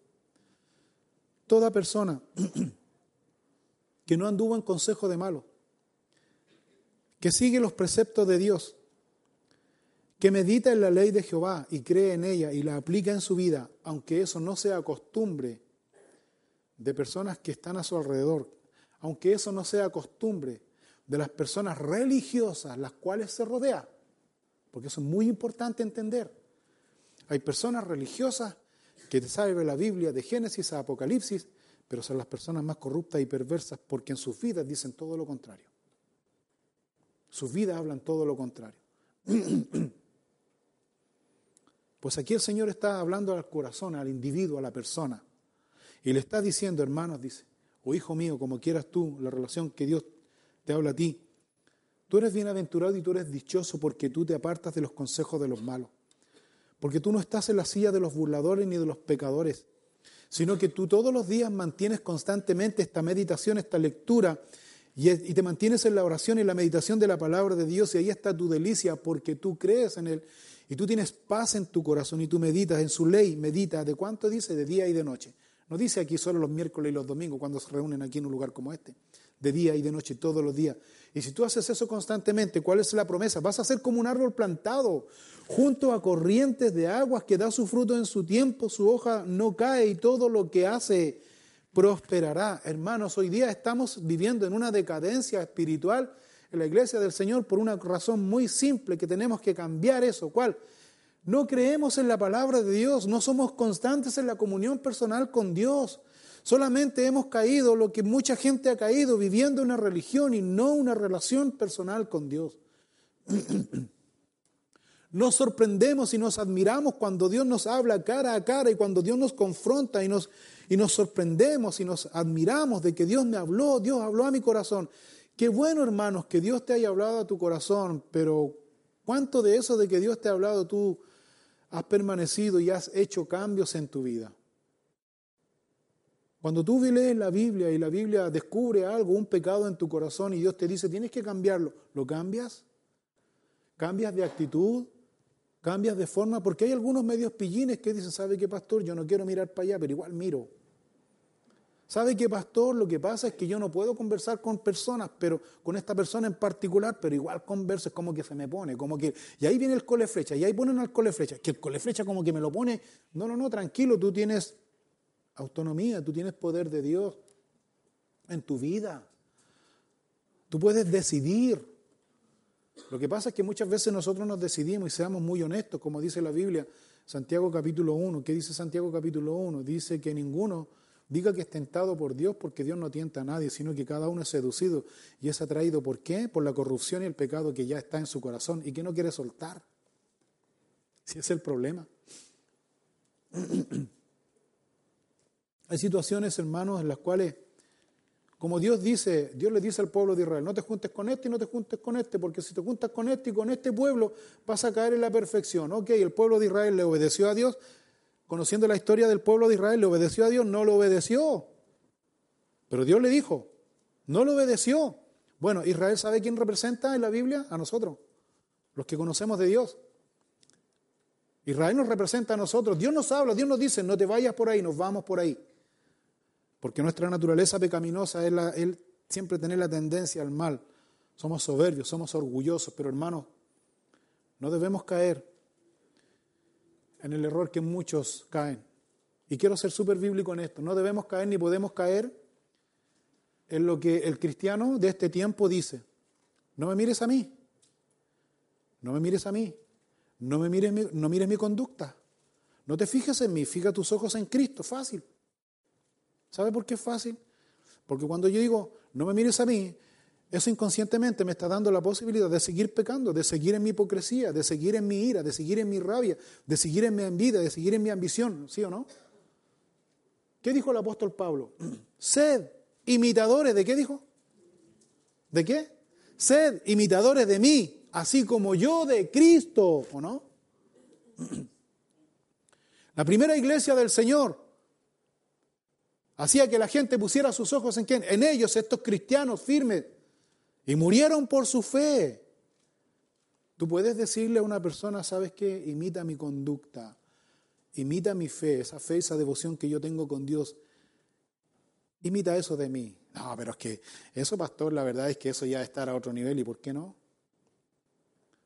toda persona que no anduvo en consejo de malos, que sigue los preceptos de Dios, que medita en la ley de Jehová y cree en ella y la aplica en su vida, aunque eso no sea costumbre de personas que están a su alrededor, aunque eso no sea costumbre de las personas religiosas las cuales se rodea, porque eso es muy importante entender. Hay personas religiosas que te saben la Biblia de Génesis a Apocalipsis, pero son las personas más corruptas y perversas porque en sus vidas dicen todo lo contrario. Sus vidas hablan todo lo contrario. Pues aquí el Señor está hablando al corazón, al individuo, a la persona. Y le está diciendo, hermanos, dice, o hijo mío, como quieras tú, la relación que Dios te habla a ti. Tú eres bienaventurado y tú eres dichoso porque tú te apartas de los consejos de los malos. Porque tú no estás en la silla de los burladores ni de los pecadores, sino que tú todos los días mantienes constantemente esta meditación, esta lectura, y te mantienes en la oración y en la meditación de la palabra de Dios, y ahí está tu delicia porque tú crees en Él y tú tienes paz en tu corazón y tú meditas en su ley, meditas, ¿de cuánto dice? De día y de noche. No dice aquí solo los miércoles y los domingos cuando se reúnen aquí en un lugar como este, de día y de noche, todos los días. Y si tú haces eso constantemente, ¿cuál es la promesa? Vas a ser como un árbol plantado junto a corrientes de aguas que da su fruto en su tiempo, su hoja no cae y todo lo que hace prosperará. Hermanos, hoy día estamos viviendo en una decadencia espiritual en la iglesia del Señor por una razón muy simple, que tenemos que cambiar eso. ¿Cuál? No creemos en la palabra de Dios, no somos constantes en la comunión personal con Dios. Solamente hemos caído lo que mucha gente ha caído, viviendo una religión y no una relación personal con Dios. Nos sorprendemos y nos admiramos cuando Dios nos habla cara a cara y cuando Dios nos confronta y nos sorprendemos y nos admiramos de que Dios me habló, Dios habló a mi corazón. Qué bueno, hermanos, que Dios te haya hablado a tu corazón, pero ¿cuánto de eso de que Dios te ha hablado tú has permanecido y has hecho cambios en tu vida? Cuando tú lees la Biblia y la Biblia descubre algo, un pecado en tu corazón y Dios te dice, tienes que cambiarlo, ¿lo cambias? ¿Cambias de actitud? ¿Cambias de forma? Porque hay algunos medios pillines que dicen, ¿sabe qué, pastor? Yo no quiero mirar para allá, pero igual miro. ¿Sabe qué, pastor? Lo que pasa es que yo no puedo conversar con personas, pero con esta persona en particular, pero igual converso, es como que se me pone, como que... Y ahí viene el coleflecha, y ahí ponen al coleflecha, que el coleflecha como que me lo pone... No, tranquilo, tú tienes autonomía, tú tienes poder de Dios en tu vida. Tú puedes decidir. Lo que pasa es que muchas veces nosotros nos decidimos y seamos muy honestos, como dice la Biblia, Santiago capítulo 1. ¿Qué dice Santiago capítulo 1? Dice que ninguno... diga que es tentado por Dios, porque Dios no tienta a nadie, sino que cada uno es seducido y es atraído. ¿Por qué? Por la corrupción y el pecado que ya está en su corazón y que no quiere soltar. Si es el problema. Hay situaciones, hermanos, en las cuales, como Dios le dice al pueblo de Israel, no te juntes con este y no te juntes con este, porque si te juntas con este y con este pueblo, vas a caer en la perfección. Ok, el pueblo de Israel le obedeció a Dios. Conociendo la historia del pueblo de Israel, ¿le obedeció a Dios? No lo obedeció. Pero Dios le dijo, no lo obedeció. Bueno, Israel, ¿sabe quién representa en la Biblia? A nosotros, los que conocemos de Dios. Israel nos representa a nosotros. Dios nos habla, Dios nos dice, no te vayas por ahí, nos vamos por ahí. Porque nuestra naturaleza pecaminosa es siempre tener la tendencia al mal. Somos soberbios, somos orgullosos, pero hermanos, no debemos caer en el error que muchos caen. Y quiero ser súper bíblico en esto. No debemos caer ni podemos caer en lo que el cristiano de este tiempo dice. No me mires a mí. No me mires a mí. No mires mi conducta. No te fijes en mí. Fija tus ojos en Cristo. Fácil. ¿Sabe por qué es fácil? Porque cuando yo digo, no me mires a mí, eso inconscientemente me está dando la posibilidad de seguir pecando, de seguir en mi hipocresía, de seguir en mi ira, de seguir en mi rabia, de seguir en mi envidia, de seguir en mi ambición, ¿sí o no? ¿Qué dijo el apóstol Pablo? Sed imitadores, ¿de qué dijo? ¿De qué? Sed imitadores de mí, así como yo de Cristo, ¿o no? La primera iglesia del Señor hacía que la gente pusiera sus ojos en ¿quién? En ellos, estos cristianos firmes. Y murieron por su fe. Tú puedes decirle a una persona, ¿sabes qué? Imita mi conducta, imita mi fe, esa devoción que yo tengo con Dios. Imita eso de mí. No, pero es que eso, pastor, la verdad es que eso ya es estar a otro nivel. ¿Y por qué no?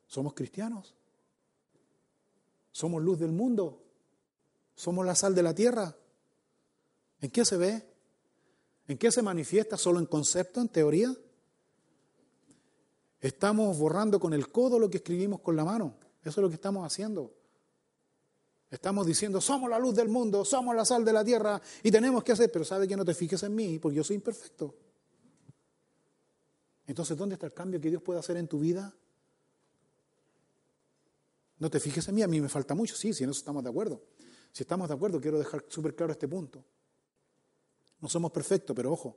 Somos cristianos. Somos luz del mundo. Somos la sal de la tierra. ¿En qué se ve? ¿En qué se manifiesta? ¿Solo en concepto, en teoría? Estamos borrando con el codo lo que escribimos con la mano. Eso es lo que estamos haciendo. Estamos diciendo, somos la luz del mundo, somos la sal de la tierra y tenemos que hacer, pero sabe que no te fijes en mí porque yo soy imperfecto. Entonces, ¿dónde está el cambio que Dios puede hacer en tu vida? No te fijes en mí, a mí me falta mucho. Sí, en eso estamos de acuerdo. Si estamos de acuerdo, quiero dejar súper claro este punto. No somos perfectos, pero ojo.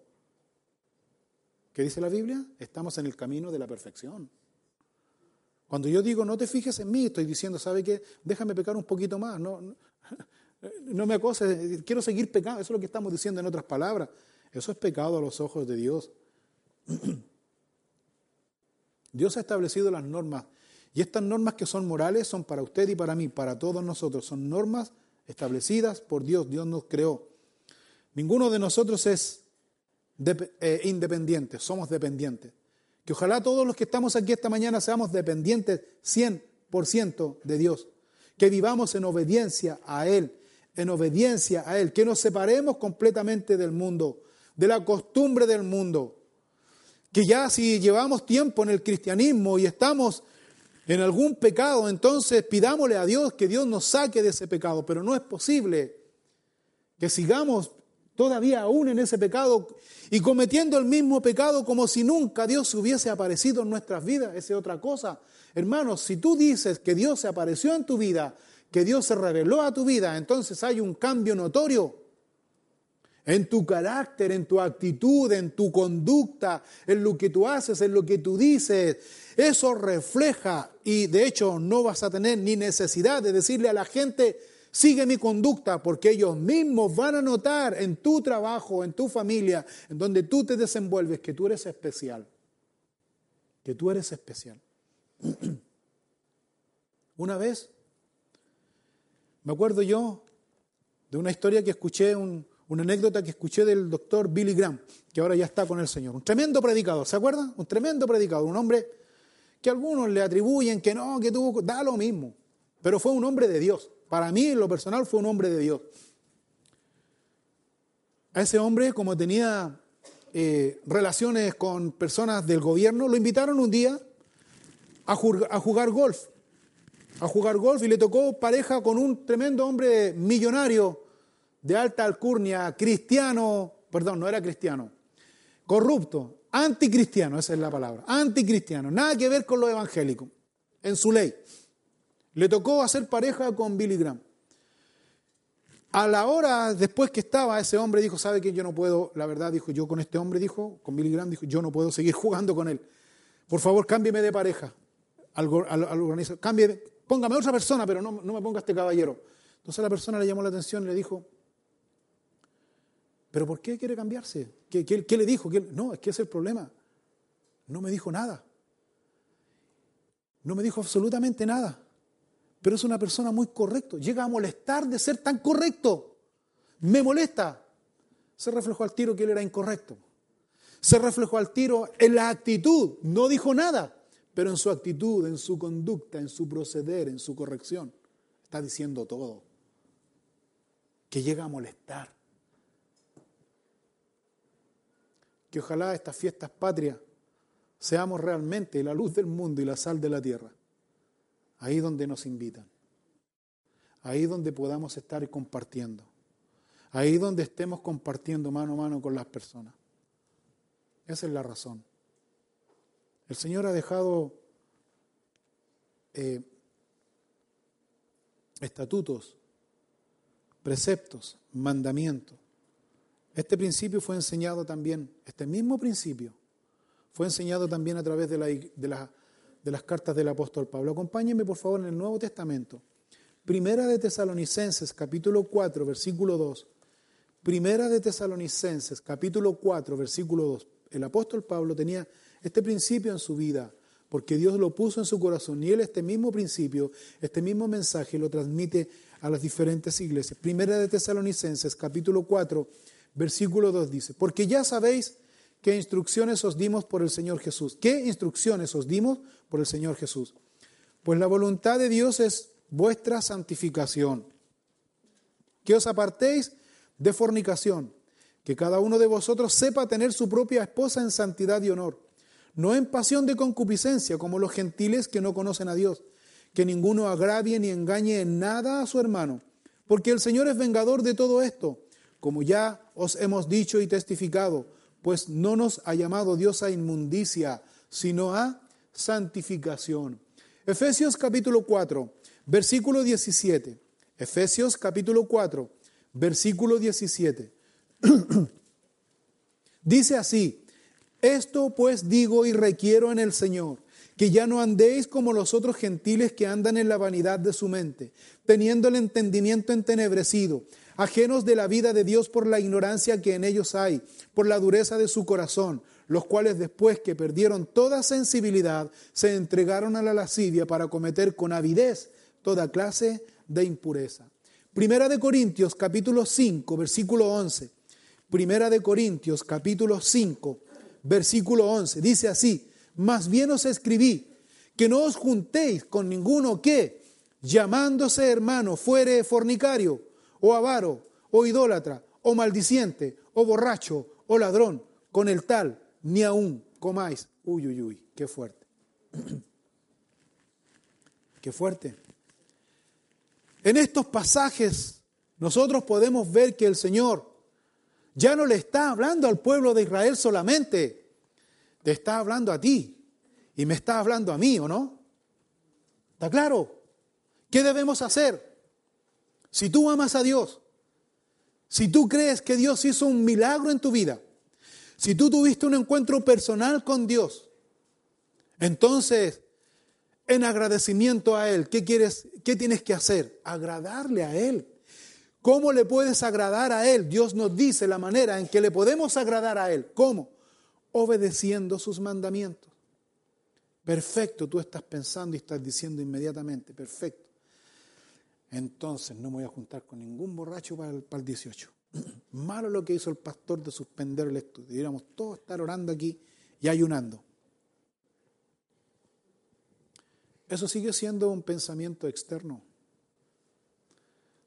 ¿Qué dice la Biblia? Estamos en el camino de la perfección. Cuando yo digo, no te fijes en mí, estoy diciendo, ¿sabe qué? Déjame pecar un poquito más, no me acoses, quiero seguir pecando. Eso es lo que estamos diciendo en otras palabras. Eso es pecado a los ojos de Dios. Dios ha establecido las normas, y estas normas que son morales son para usted y para mí, para todos nosotros. Son normas establecidas por Dios. Dios nos creó. Ninguno de nosotros es independientes, somos dependientes. Que ojalá todos los que estamos aquí esta mañana seamos dependientes 100% de Dios, que vivamos en obediencia a Él, que nos separemos completamente del mundo, de la costumbre del mundo, que ya si llevamos tiempo en el cristianismo y estamos en algún pecado, entonces pidámosle a Dios que Dios nos saque de ese pecado, pero no es posible que sigamos todavía aún en ese pecado y cometiendo el mismo pecado como si nunca Dios se hubiese aparecido en nuestras vidas. Esa es otra cosa. Hermanos, si tú dices que Dios se apareció en tu vida, que Dios se reveló a tu vida, entonces hay un cambio notorio en tu carácter, en tu actitud, en tu conducta, en lo que tú haces, en lo que tú dices. Eso refleja, y de hecho no vas a tener ni necesidad de decirle a la gente, sigue mi conducta, porque ellos mismos van a notar en tu trabajo, en tu familia, en donde tú te desenvuelves, que tú eres especial. Que tú eres especial. Una vez, me acuerdo yo de una historia que escuché, una anécdota que escuché del doctor Billy Graham, que ahora ya está con el Señor. Un tremendo predicador, ¿se acuerdan? Un tremendo predicador, un hombre que algunos le atribuyen que no, que tuvo, da lo mismo. Pero fue un hombre de Dios. Para mí, en lo personal, fue un hombre de Dios. A ese hombre, como tenía relaciones con personas del gobierno, lo invitaron un día a jugar golf y le tocó pareja con un tremendo hombre millonario, de alta alcurnia, corrupto, anticristiano, esa es la palabra, anticristiano, nada que ver con lo evangélico, en su ley. Le tocó hacer pareja con Billy Graham. A la hora después que estaba, ese hombre dijo, ¿sabe qué? Yo no puedo, la verdad, dijo, yo con este hombre, dijo, con Billy Graham, dijo, yo no puedo seguir jugando con él. Por favor, cámbieme de pareja al organizador, cámbieme, póngame otra persona, pero no me ponga este caballero. Entonces la persona le llamó la atención y le dijo, ¿pero por qué quiere cambiarse? ¿Qué le dijo? No, es que ese es el problema. No me dijo nada. No me dijo absolutamente nada. Pero es una persona muy correcta. Llega a molestar de ser tan correcto. Me molesta. Se reflejó al tiro que él era incorrecto. Se reflejó al tiro en la actitud. No dijo nada. Pero en su actitud, en su conducta, en su proceder, en su corrección, está diciendo todo. Que llega a molestar. Que ojalá estas fiestas patrias seamos realmente la luz del mundo y la sal de la tierra. Ahí donde nos invitan. Ahí donde podamos estar compartiendo. Ahí donde estemos compartiendo mano a mano con las personas. Esa es la razón. El Señor ha dejado estatutos, preceptos, mandamientos. Este principio fue enseñado también, este mismo principio, fue enseñado también a través de las cartas del apóstol Pablo. Acompáñenme por favor en el Nuevo Testamento. Primera de Tesalonicenses, capítulo 4, versículo 2. Primera de Tesalonicenses, capítulo 4, versículo 2. El apóstol Pablo tenía este principio en su vida, porque Dios lo puso en su corazón. Y él este mismo principio, este mismo mensaje lo transmite a las diferentes iglesias. Primera de Tesalonicenses, capítulo 4, Versículo 2 dice, porque ya sabéis qué instrucciones os dimos por el Señor Jesús. ¿Qué instrucciones os dimos por el Señor Jesús? Pues la voluntad de Dios es vuestra santificación. Que os apartéis de fornicación. Que cada uno de vosotros sepa tener su propia esposa en santidad y honor. No en pasión de concupiscencia, como los gentiles que no conocen a Dios. Que ninguno agravie ni engañe en nada a su hermano. Porque el Señor es vengador de todo esto. Como ya os hemos dicho y testificado, pues no nos ha llamado Dios a inmundicia, sino a santificación. Efesios capítulo 4, versículo 17. Efesios capítulo 4, versículo 17. Dice así, esto pues digo y requiero en el Señor, que ya no andéis como los otros gentiles que andan en la vanidad de su mente, teniendo el entendimiento entenebrecido, ajenos de la vida de Dios por la ignorancia que en ellos hay, por la dureza de su corazón, los cuales después que perdieron toda sensibilidad, se entregaron a la lascivia para cometer con avidez toda clase de impureza. Primera de Corintios capítulo 5, versículo 11. Primera de Corintios capítulo 5, versículo 11. Dice así, más bien os escribí que no os juntéis con ninguno que, llamándose hermano, fuere fornicario, o avaro, o idólatra, o maldiciente, o borracho, o ladrón, con el tal, ni aún comáis. Uy, uy, uy, qué fuerte. Qué fuerte. En estos pasajes nosotros podemos ver que el Señor Ya no le está hablando al pueblo de Israel solamente, te está hablando a ti y me está hablando a mí, ¿o no? ¿Está claro? ¿Qué debemos hacer? Si tú amas a Dios, si tú crees que Dios hizo un milagro en tu vida, si tú tuviste un encuentro personal con Dios, entonces, en agradecimiento a Él, ¿qué tienes que hacer? Agradarle a Él. ¿Cómo le puedes agradar a Él? Dios nos dice la manera en que le podemos agradar a Él. ¿Cómo? Obedeciendo sus mandamientos. Perfecto, tú estás pensando y estás diciendo inmediatamente, perfecto. Entonces no me voy a juntar con ningún borracho para el 18. Malo lo que hizo el pastor de suspender el estudio. Diríamos todos estar orando aquí y ayunando. Eso sigue siendo un pensamiento externo.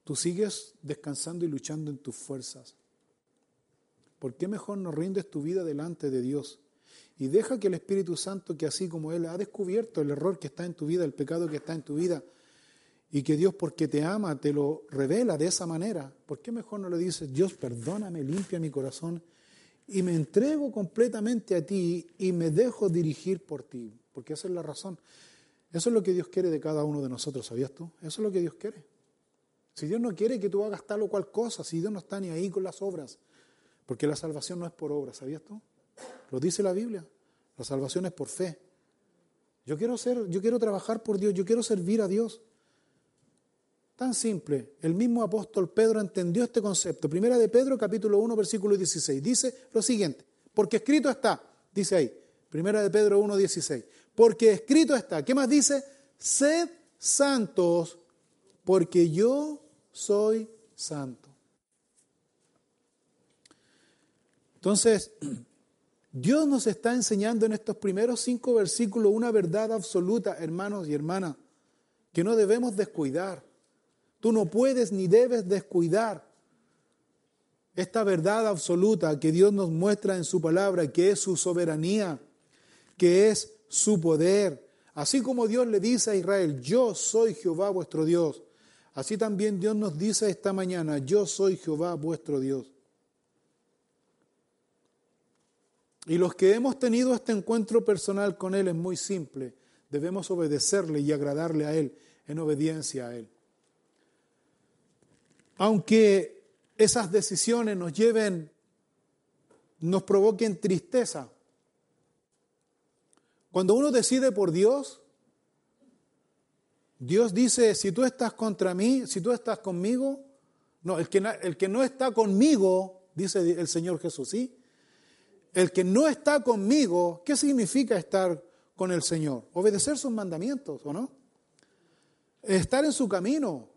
Tú sigues descansando y luchando en tus fuerzas. ¿Por qué mejor no rindes tu vida delante de Dios? Y deja que el Espíritu Santo, que así como Él ha descubierto el error que está en tu vida, el pecado que está en tu vida, y que Dios, porque te ama, te lo revela de esa manera, ¿por qué mejor no le dices, Dios, perdóname, limpia mi corazón y me entrego completamente a ti y me dejo dirigir por ti? Porque esa es la razón. Eso es lo que Dios quiere de cada uno de nosotros, ¿sabías tú? Eso es lo que Dios quiere. Si Dios no quiere que tú hagas tal o cual cosa, si Dios no está ni ahí con las obras, porque la salvación no es por obras, ¿sabías tú? Lo dice la Biblia, la salvación es por fe. Yo quiero trabajar por Dios, yo quiero servir a Dios. Tan simple, el mismo apóstol Pedro entendió este concepto. Primera de Pedro, capítulo 1, versículo 16, dice lo siguiente, porque escrito está, dice ahí, Primera de Pedro 1, 16. Porque escrito está. ¿Qué más dice? Sed santos, porque yo soy santo. Entonces, Dios nos está enseñando en estos primeros 5 versículos una verdad absoluta, hermanos y hermanas, que no debemos descuidar. Tú no puedes ni debes descuidar esta verdad absoluta que Dios nos muestra en su palabra, que es su soberanía, que es su poder. Así como Dios le dice a Israel, yo soy Jehová vuestro Dios, así también Dios nos dice esta mañana, yo soy Jehová vuestro Dios. Y los que hemos tenido este encuentro personal con Él es muy simple, debemos obedecerle y agradarle a Él en obediencia a Él. Aunque esas decisiones nos provoquen tristeza, cuando uno decide por Dios, Dios dice, si tú estás contra mí, si tú estás conmigo, no, el que no está conmigo, dice el Señor Jesús, ¿sí? El que no está conmigo, ¿qué significa estar con el Señor? Obedecer sus mandamientos, ¿o no? Estar en su camino,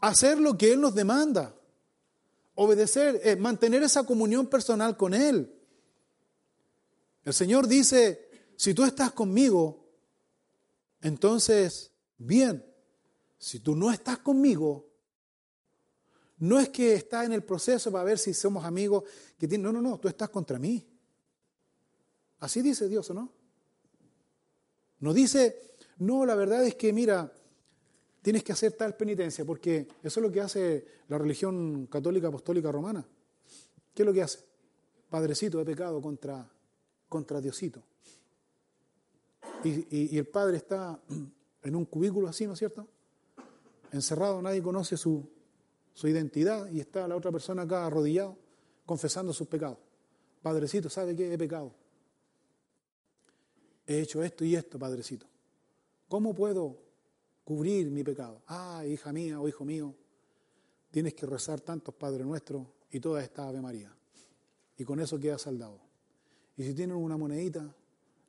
hacer lo que Él nos demanda, obedecer, mantener esa comunión personal con Él. El Señor dice, si tú estás conmigo, entonces, bien, si tú no estás conmigo, no es que está en el proceso para ver si somos amigos, no, tú estás contra mí. Así dice Dios, ¿o no? No dice, no, la verdad es que, mira, tienes que hacer tal penitencia, porque eso es lo que hace la religión católica apostólica romana. ¿Qué es lo que hace? Padrecito, he pecado contra Diosito. Y el padre está en un cubículo así, ¿no es cierto? Encerrado, nadie conoce su identidad y está la otra persona acá arrodillado, confesando sus pecados. Padrecito, ¿sabe qué? He pecado. He hecho esto y esto, padrecito. ¿Cómo puedo cubrir mi pecado? Ah, hija mía o hijo mío, tienes que rezar tantos Padre Nuestro y toda esta Ave María. Y con eso queda saldado. Y si tienen una monedita,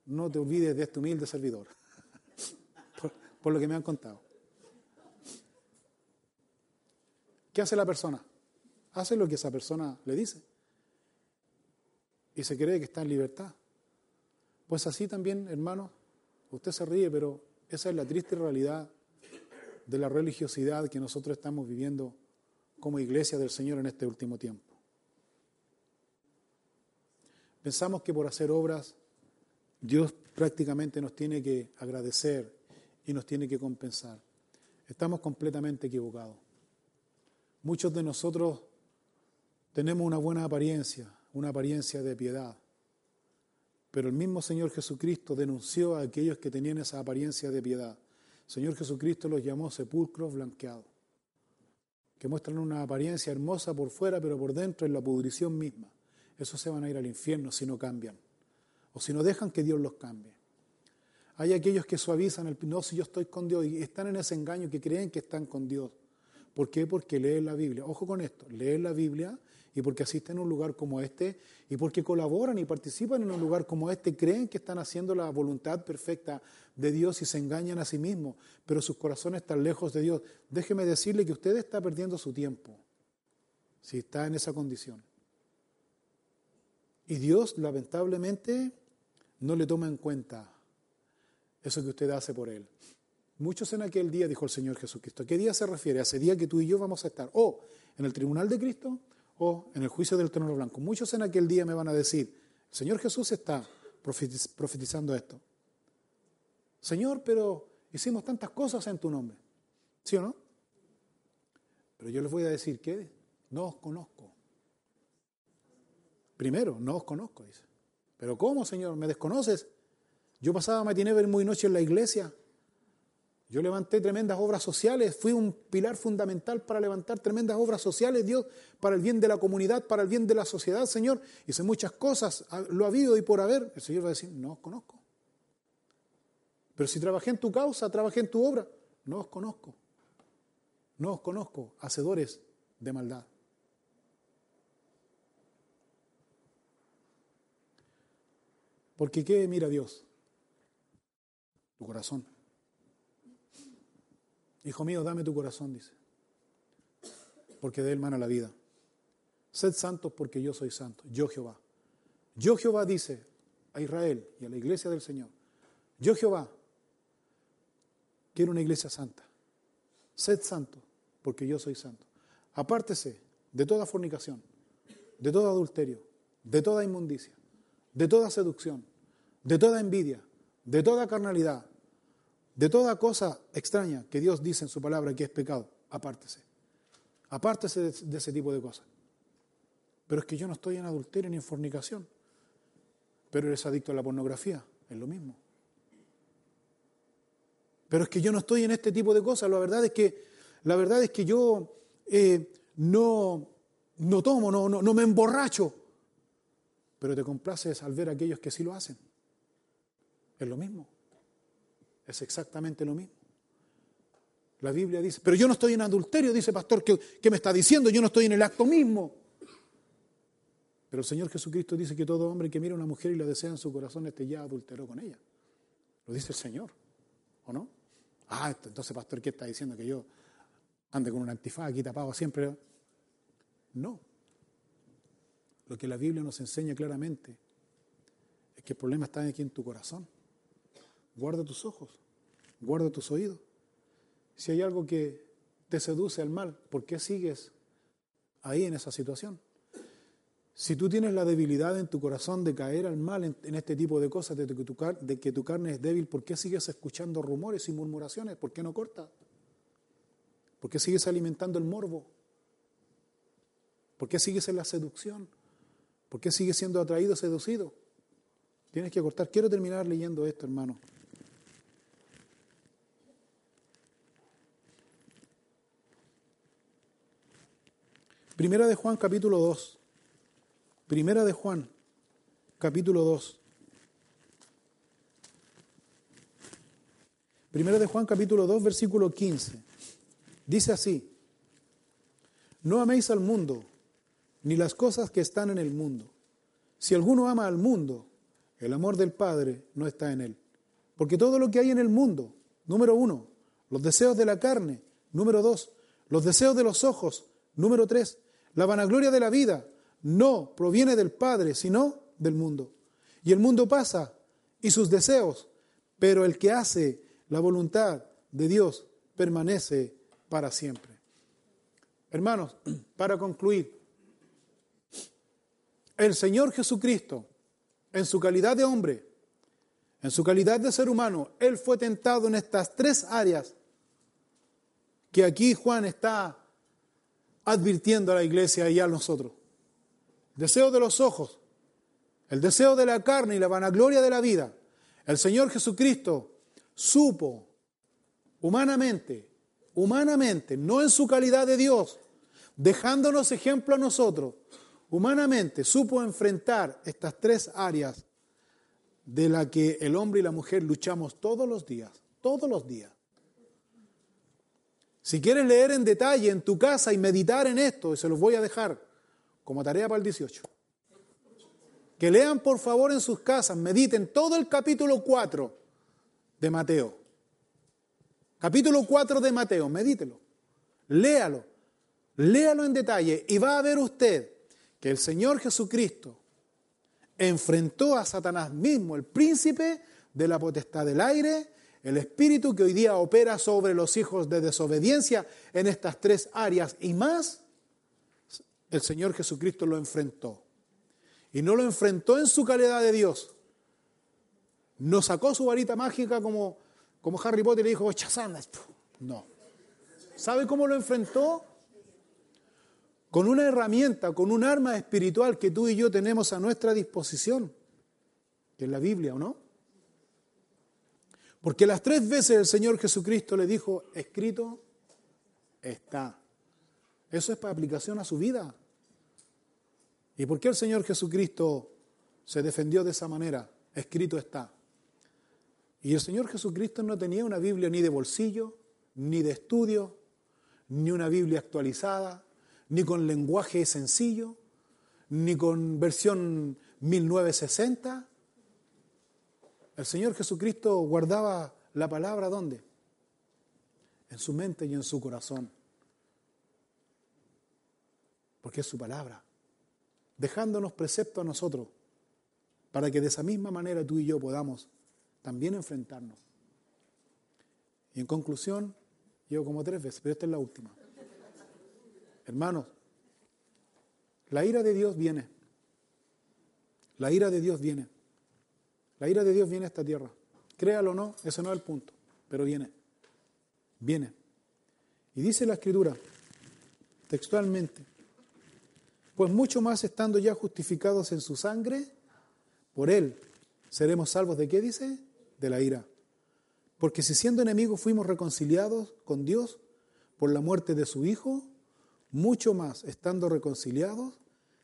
no te olvides de este humilde servidor, por lo que me han contado. ¿Qué hace la persona? Hace lo que esa persona le dice. Y se cree que está en libertad. Pues así también, hermano, usted se ríe, pero esa es la triste realidad de la religiosidad que nosotros estamos viviendo como iglesia del Señor en este último tiempo. Pensamos que por hacer obras Dios prácticamente nos tiene que agradecer y nos tiene que compensar. Estamos completamente equivocados. Muchos de nosotros Tenemos una buena apariencia, una apariencia de piedad. Pero el mismo Señor Jesucristo denunció a aquellos que tenían esa apariencia de piedad. El Señor Jesucristo los llamó sepulcros blanqueados, que muestran una apariencia hermosa por fuera, pero por dentro es la pudrición misma. Esos se van a ir al infierno si no cambian, o si no dejan que Dios los cambie. Hay aquellos que suavizan el, no, si yo estoy con Dios, y están en ese engaño que creen que están con Dios. ¿Por qué? Porque leen la Biblia. Ojo con esto, leen la Biblia, y porque asisten a un lugar como este, y porque colaboran y participan en un lugar como este, creen que están haciendo la voluntad perfecta de Dios y se engañan a sí mismos, pero sus corazones están lejos de Dios. Déjeme decirle que usted está perdiendo su tiempo, si está en esa condición. Y Dios, lamentablemente, no le toma en cuenta eso que usted hace por Él. Muchos en aquel día, dijo el Señor Jesucristo. ¿A qué día se refiere? A ese día que tú y yo vamos a estar, o en el tribunal de Cristo, o en el juicio del trono blanco. Muchos en aquel día me van a decir, el Señor Jesús está profetizando esto. Señor, pero hicimos tantas cosas en tu nombre. ¿Sí o no? Pero yo les voy a decir que no os conozco. Primero, no os conozco, dice. ¿Pero cómo, Señor? ¿Me desconoces? Yo pasaba matiné muy noche en la iglesia. Yo levanté tremendas obras sociales, fui un pilar fundamental para levantar tremendas obras sociales, Dios, para el bien de la comunidad, para el bien de la sociedad, Señor. Hice muchas cosas, lo ha habido y por haber. El Señor va a decir, no os conozco. Pero si trabajé en tu causa, trabajé en tu obra, no os conozco. No os conozco, hacedores de maldad. Porque ¿qué mira Dios? Tu corazón. Hijo mío, dame tu corazón, dice, porque de él mana la vida. Sed santos porque yo soy santo, yo Jehová. Yo Jehová dice a Israel y a la iglesia del Señor, yo Jehová quiero una iglesia santa. Sed santos porque yo soy santo. Apártese de toda fornicación, de todo adulterio, de toda inmundicia, de toda seducción, de toda envidia, de toda carnalidad, de toda cosa extraña que Dios dice en su palabra que es pecado, apártese. Apártese de ese tipo de cosas. Pero es que yo no estoy en adulterio ni en fornicación. Pero eres adicto a la pornografía, es lo mismo. Pero es que yo no estoy en este tipo de cosas. La verdad es que yo no tomo, no me emborracho. Pero te complaces al ver a aquellos que sí lo hacen. Es lo mismo. Es exactamente lo mismo. La Biblia dice, pero yo no estoy en adulterio, dice pastor, ¿qué me está diciendo? Yo no estoy en el acto mismo. Pero el Señor Jesucristo dice que todo hombre que mira a una mujer y la desea en su corazón, ya adulteró con ella. Lo dice el Señor, ¿o no? Ah, entonces pastor, ¿qué está diciendo? Que yo ande con un antifaz aquí tapado siempre. No. Lo que la Biblia nos enseña claramente es que el problema está aquí en tu corazón. Guarda tus ojos, guarda tus oídos. Si hay algo que te seduce al mal, ¿por qué sigues ahí en esa situación? Si tú tienes la debilidad en tu corazón de caer al mal en este tipo de cosas, de que tu carne es débil, ¿por qué sigues escuchando rumores y murmuraciones? ¿Por qué no cortas? ¿Por qué sigues alimentando el morbo? ¿Por qué sigues en la seducción? ¿Por qué sigues siendo atraído, seducido? Tienes que cortar. Quiero terminar leyendo esto, hermano. Primera de Juan capítulo 2. Primera de Juan capítulo 2. Primera de Juan capítulo 2 versículo 15. Dice así: No améis al mundo, ni las cosas que están en el mundo. Si alguno ama al mundo, el amor del Padre no está en él. Porque todo lo que hay en el mundo, 1, los deseos de la carne, 2, los deseos de los ojos, 3, la vanagloria de la vida no proviene del Padre, sino del mundo. Y el mundo pasa y sus deseos, pero el que hace la voluntad de Dios permanece para siempre. Hermanos, para concluir, el Señor Jesucristo, en su calidad de hombre, en su calidad de ser humano, Él fue tentado en estas 3 áreas que aquí Juan está advirtiendo a la iglesia y a nosotros. deseo de los ojos, el deseo de la carne y la vanagloria de la vida. El Señor Jesucristo supo humanamente, no en su calidad de Dios, dejándonos ejemplo a nosotros, humanamente supo enfrentar estas tres áreas de la que el hombre y la mujer luchamos todos los días. Si quieres leer en detalle en tu casa y meditar en esto, y se los voy a dejar como tarea para el 18, que lean por favor en sus casas, mediten todo el capítulo 4 de Mateo. Capítulo 4 de Mateo, medítelo, léalo en detalle y va a ver usted que el Señor Jesucristo enfrentó a Satanás mismo, el príncipe de la potestad del aire, el espíritu que hoy día opera sobre los hijos de desobediencia en estas tres áreas y más. El Señor Jesucristo lo enfrentó. Y no lo enfrentó en su calidad de Dios. No sacó su varita mágica como Harry Potter le dijo, chasanas. No. ¿Sabe cómo lo enfrentó? Con una herramienta, con un arma espiritual que tú y yo tenemos a nuestra disposición, que es la Biblia, ¿o no? Porque las tres veces el Señor Jesucristo le dijo, escrito está. Eso es para aplicación a su vida. ¿Y por qué el Señor Jesucristo se defendió de esa manera? Escrito está. Y el Señor Jesucristo no tenía una Biblia ni de bolsillo, ni de estudio, ni una Biblia actualizada, ni con lenguaje sencillo, ni con versión 1960. El Señor Jesucristo guardaba la palabra, ¿dónde? En su mente y en su corazón. Porque es su palabra. Dejándonos precepto a nosotros, para que de esa misma manera tú y yo podamos también enfrentarnos. Y en conclusión, llevo como 3 veces, pero esta es la última. Hermanos, la ira de Dios viene. La ira de Dios viene a esta tierra. Créalo o no, ese no es el punto, pero viene. Viene. Y dice la Escritura, textualmente, pues mucho más estando ya justificados en su sangre, por él seremos salvos de ¿qué dice? De la ira. Porque si siendo enemigos fuimos reconciliados con Dios por la muerte de su Hijo, mucho más, estando reconciliados,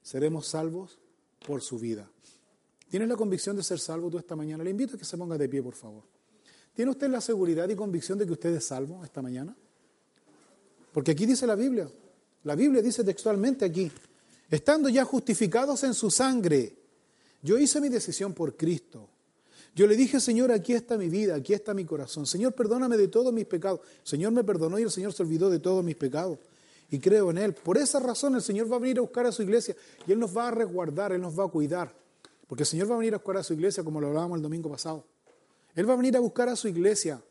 seremos salvos por su vida. ¿Tienes la convicción de ser salvo tú esta mañana? Le invito a que se ponga de pie, por favor. ¿Tiene usted la seguridad y convicción de que usted es salvo esta mañana? Porque aquí dice la Biblia. La Biblia dice textualmente aquí, estando ya justificados en su sangre. Yo hice mi decisión por Cristo. Yo le dije, Señor, aquí está mi vida, aquí está mi corazón. Señor, perdóname de todos mis pecados. El Señor me perdonó y el Señor se olvidó de todos mis pecados. Y creo en Él. Por esa razón el Señor va a venir a buscar a su iglesia y Él nos va a resguardar, Él nos va a cuidar. Porque el Señor va a venir a buscar a su iglesia como lo hablábamos el domingo pasado. Él va a venir a buscar a su iglesia.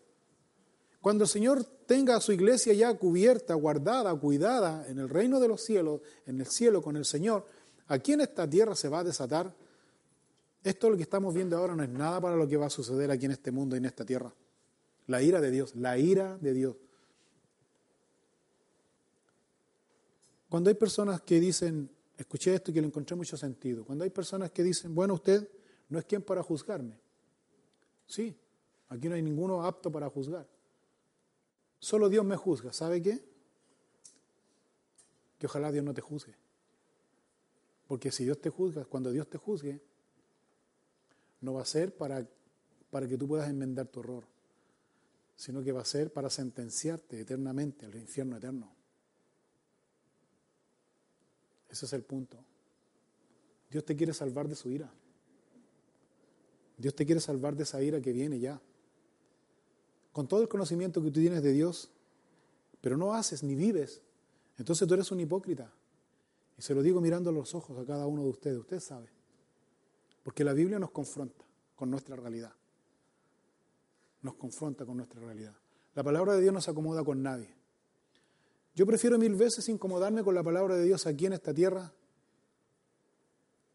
Cuando el Señor tenga a su iglesia ya cubierta, guardada, cuidada en el reino de los cielos, en el cielo con el Señor, aquí en esta tierra se va a desatar. Esto lo que estamos viendo ahora no es nada para lo que va a suceder aquí en este mundo y en esta tierra. La ira de Dios, la ira de Dios. Cuando hay personas que dicen, escuché esto y que le encontré mucho sentido. Cuando hay personas que dicen, bueno, usted no es quien para juzgarme. Sí, aquí no hay ninguno apto para juzgar. Solo Dios me juzga. ¿Sabe qué? Que ojalá Dios no te juzgue. Porque si Dios te juzga, cuando Dios te juzgue, no va a ser para que tú puedas enmendar tu error, sino que va a ser para sentenciarte eternamente al infierno eterno. Ese es el punto. Dios te quiere salvar de su ira. Dios te quiere salvar de esa ira que viene ya. Con todo el conocimiento que tú tienes de Dios, pero no haces ni vives, entonces tú eres un hipócrita. Y se lo digo mirando a los ojos a cada uno de ustedes. Usted sabe. Porque la Biblia nos confronta con nuestra realidad. Nos confronta con nuestra realidad. La palabra de Dios no se acomoda con nadie. Yo prefiero 1000 veces incomodarme con la palabra de Dios aquí en esta tierra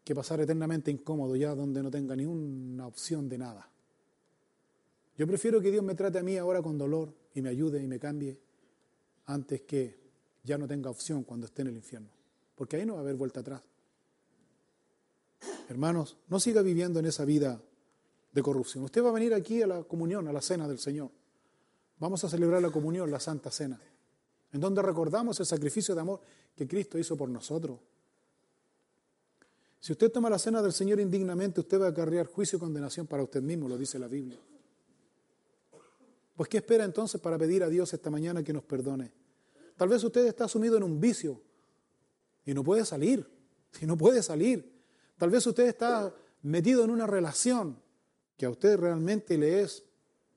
que pasar eternamente incómodo ya donde no tenga ni una opción de nada. Yo prefiero que Dios me trate a mí ahora con dolor y me ayude y me cambie antes que ya no tenga opción cuando esté en el infierno. Porque ahí no va a haber vuelta atrás. Hermanos, no siga viviendo en esa vida de corrupción. Usted va a venir aquí a la comunión, a la cena del Señor. Vamos a celebrar la comunión, la Santa Cena, en donde recordamos el sacrificio de amor que Cristo hizo por nosotros. Si usted toma la cena del Señor indignamente, usted va a acarrear juicio y condenación para usted mismo, lo dice la Biblia. Pues ¿qué espera entonces para pedir a Dios esta mañana que nos perdone? Tal vez usted está sumido en un vicio y no puede salir, Tal vez usted está metido en una relación que a usted realmente le es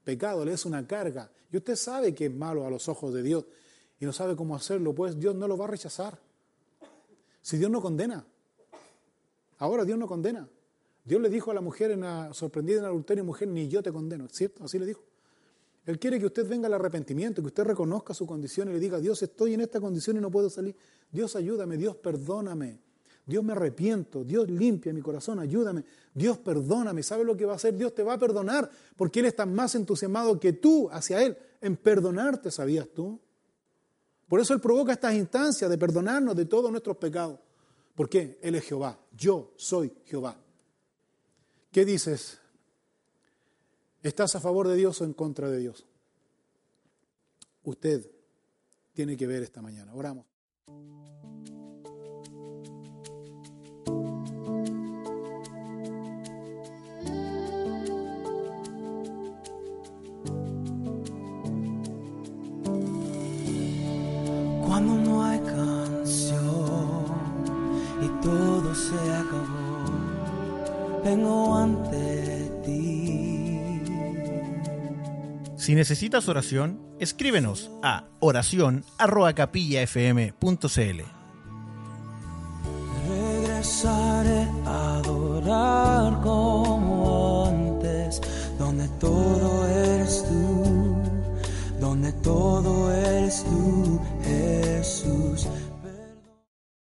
pecado, le es una carga. Y usted sabe que es malo a los ojos de Dios y no sabe cómo hacerlo, pues Dios no lo va a rechazar. Si Dios no condena. Ahora Dios no condena. Dios le dijo a la mujer sorprendida en adulterio, mujer, ni yo te condeno, ¿cierto? Así le dijo. Él quiere que usted venga al arrepentimiento, que usted reconozca su condición y le diga, Dios, estoy en esta condición y no puedo salir. Dios, ayúdame. Dios, perdóname. Dios, me arrepiento. Dios, limpia mi corazón, ayúdame. Dios, perdóname. ¿Sabe lo que va a hacer? Dios te va a perdonar, porque Él está más entusiasmado que tú hacia Él en perdonarte, ¿sabías tú? Por eso Él provoca estas instancias de perdonarnos de todos nuestros pecados. ¿Por qué? Él es Jehová. Yo soy Jehová. ¿Qué dices? ¿Estás a favor de Dios o en contra de Dios? Usted tiene que ver esta mañana. Oramos. Cuando no hay canción y todo se acabó, vengo ante ti. Si necesitas oración, escríbenos a oracion@capillafm.cl.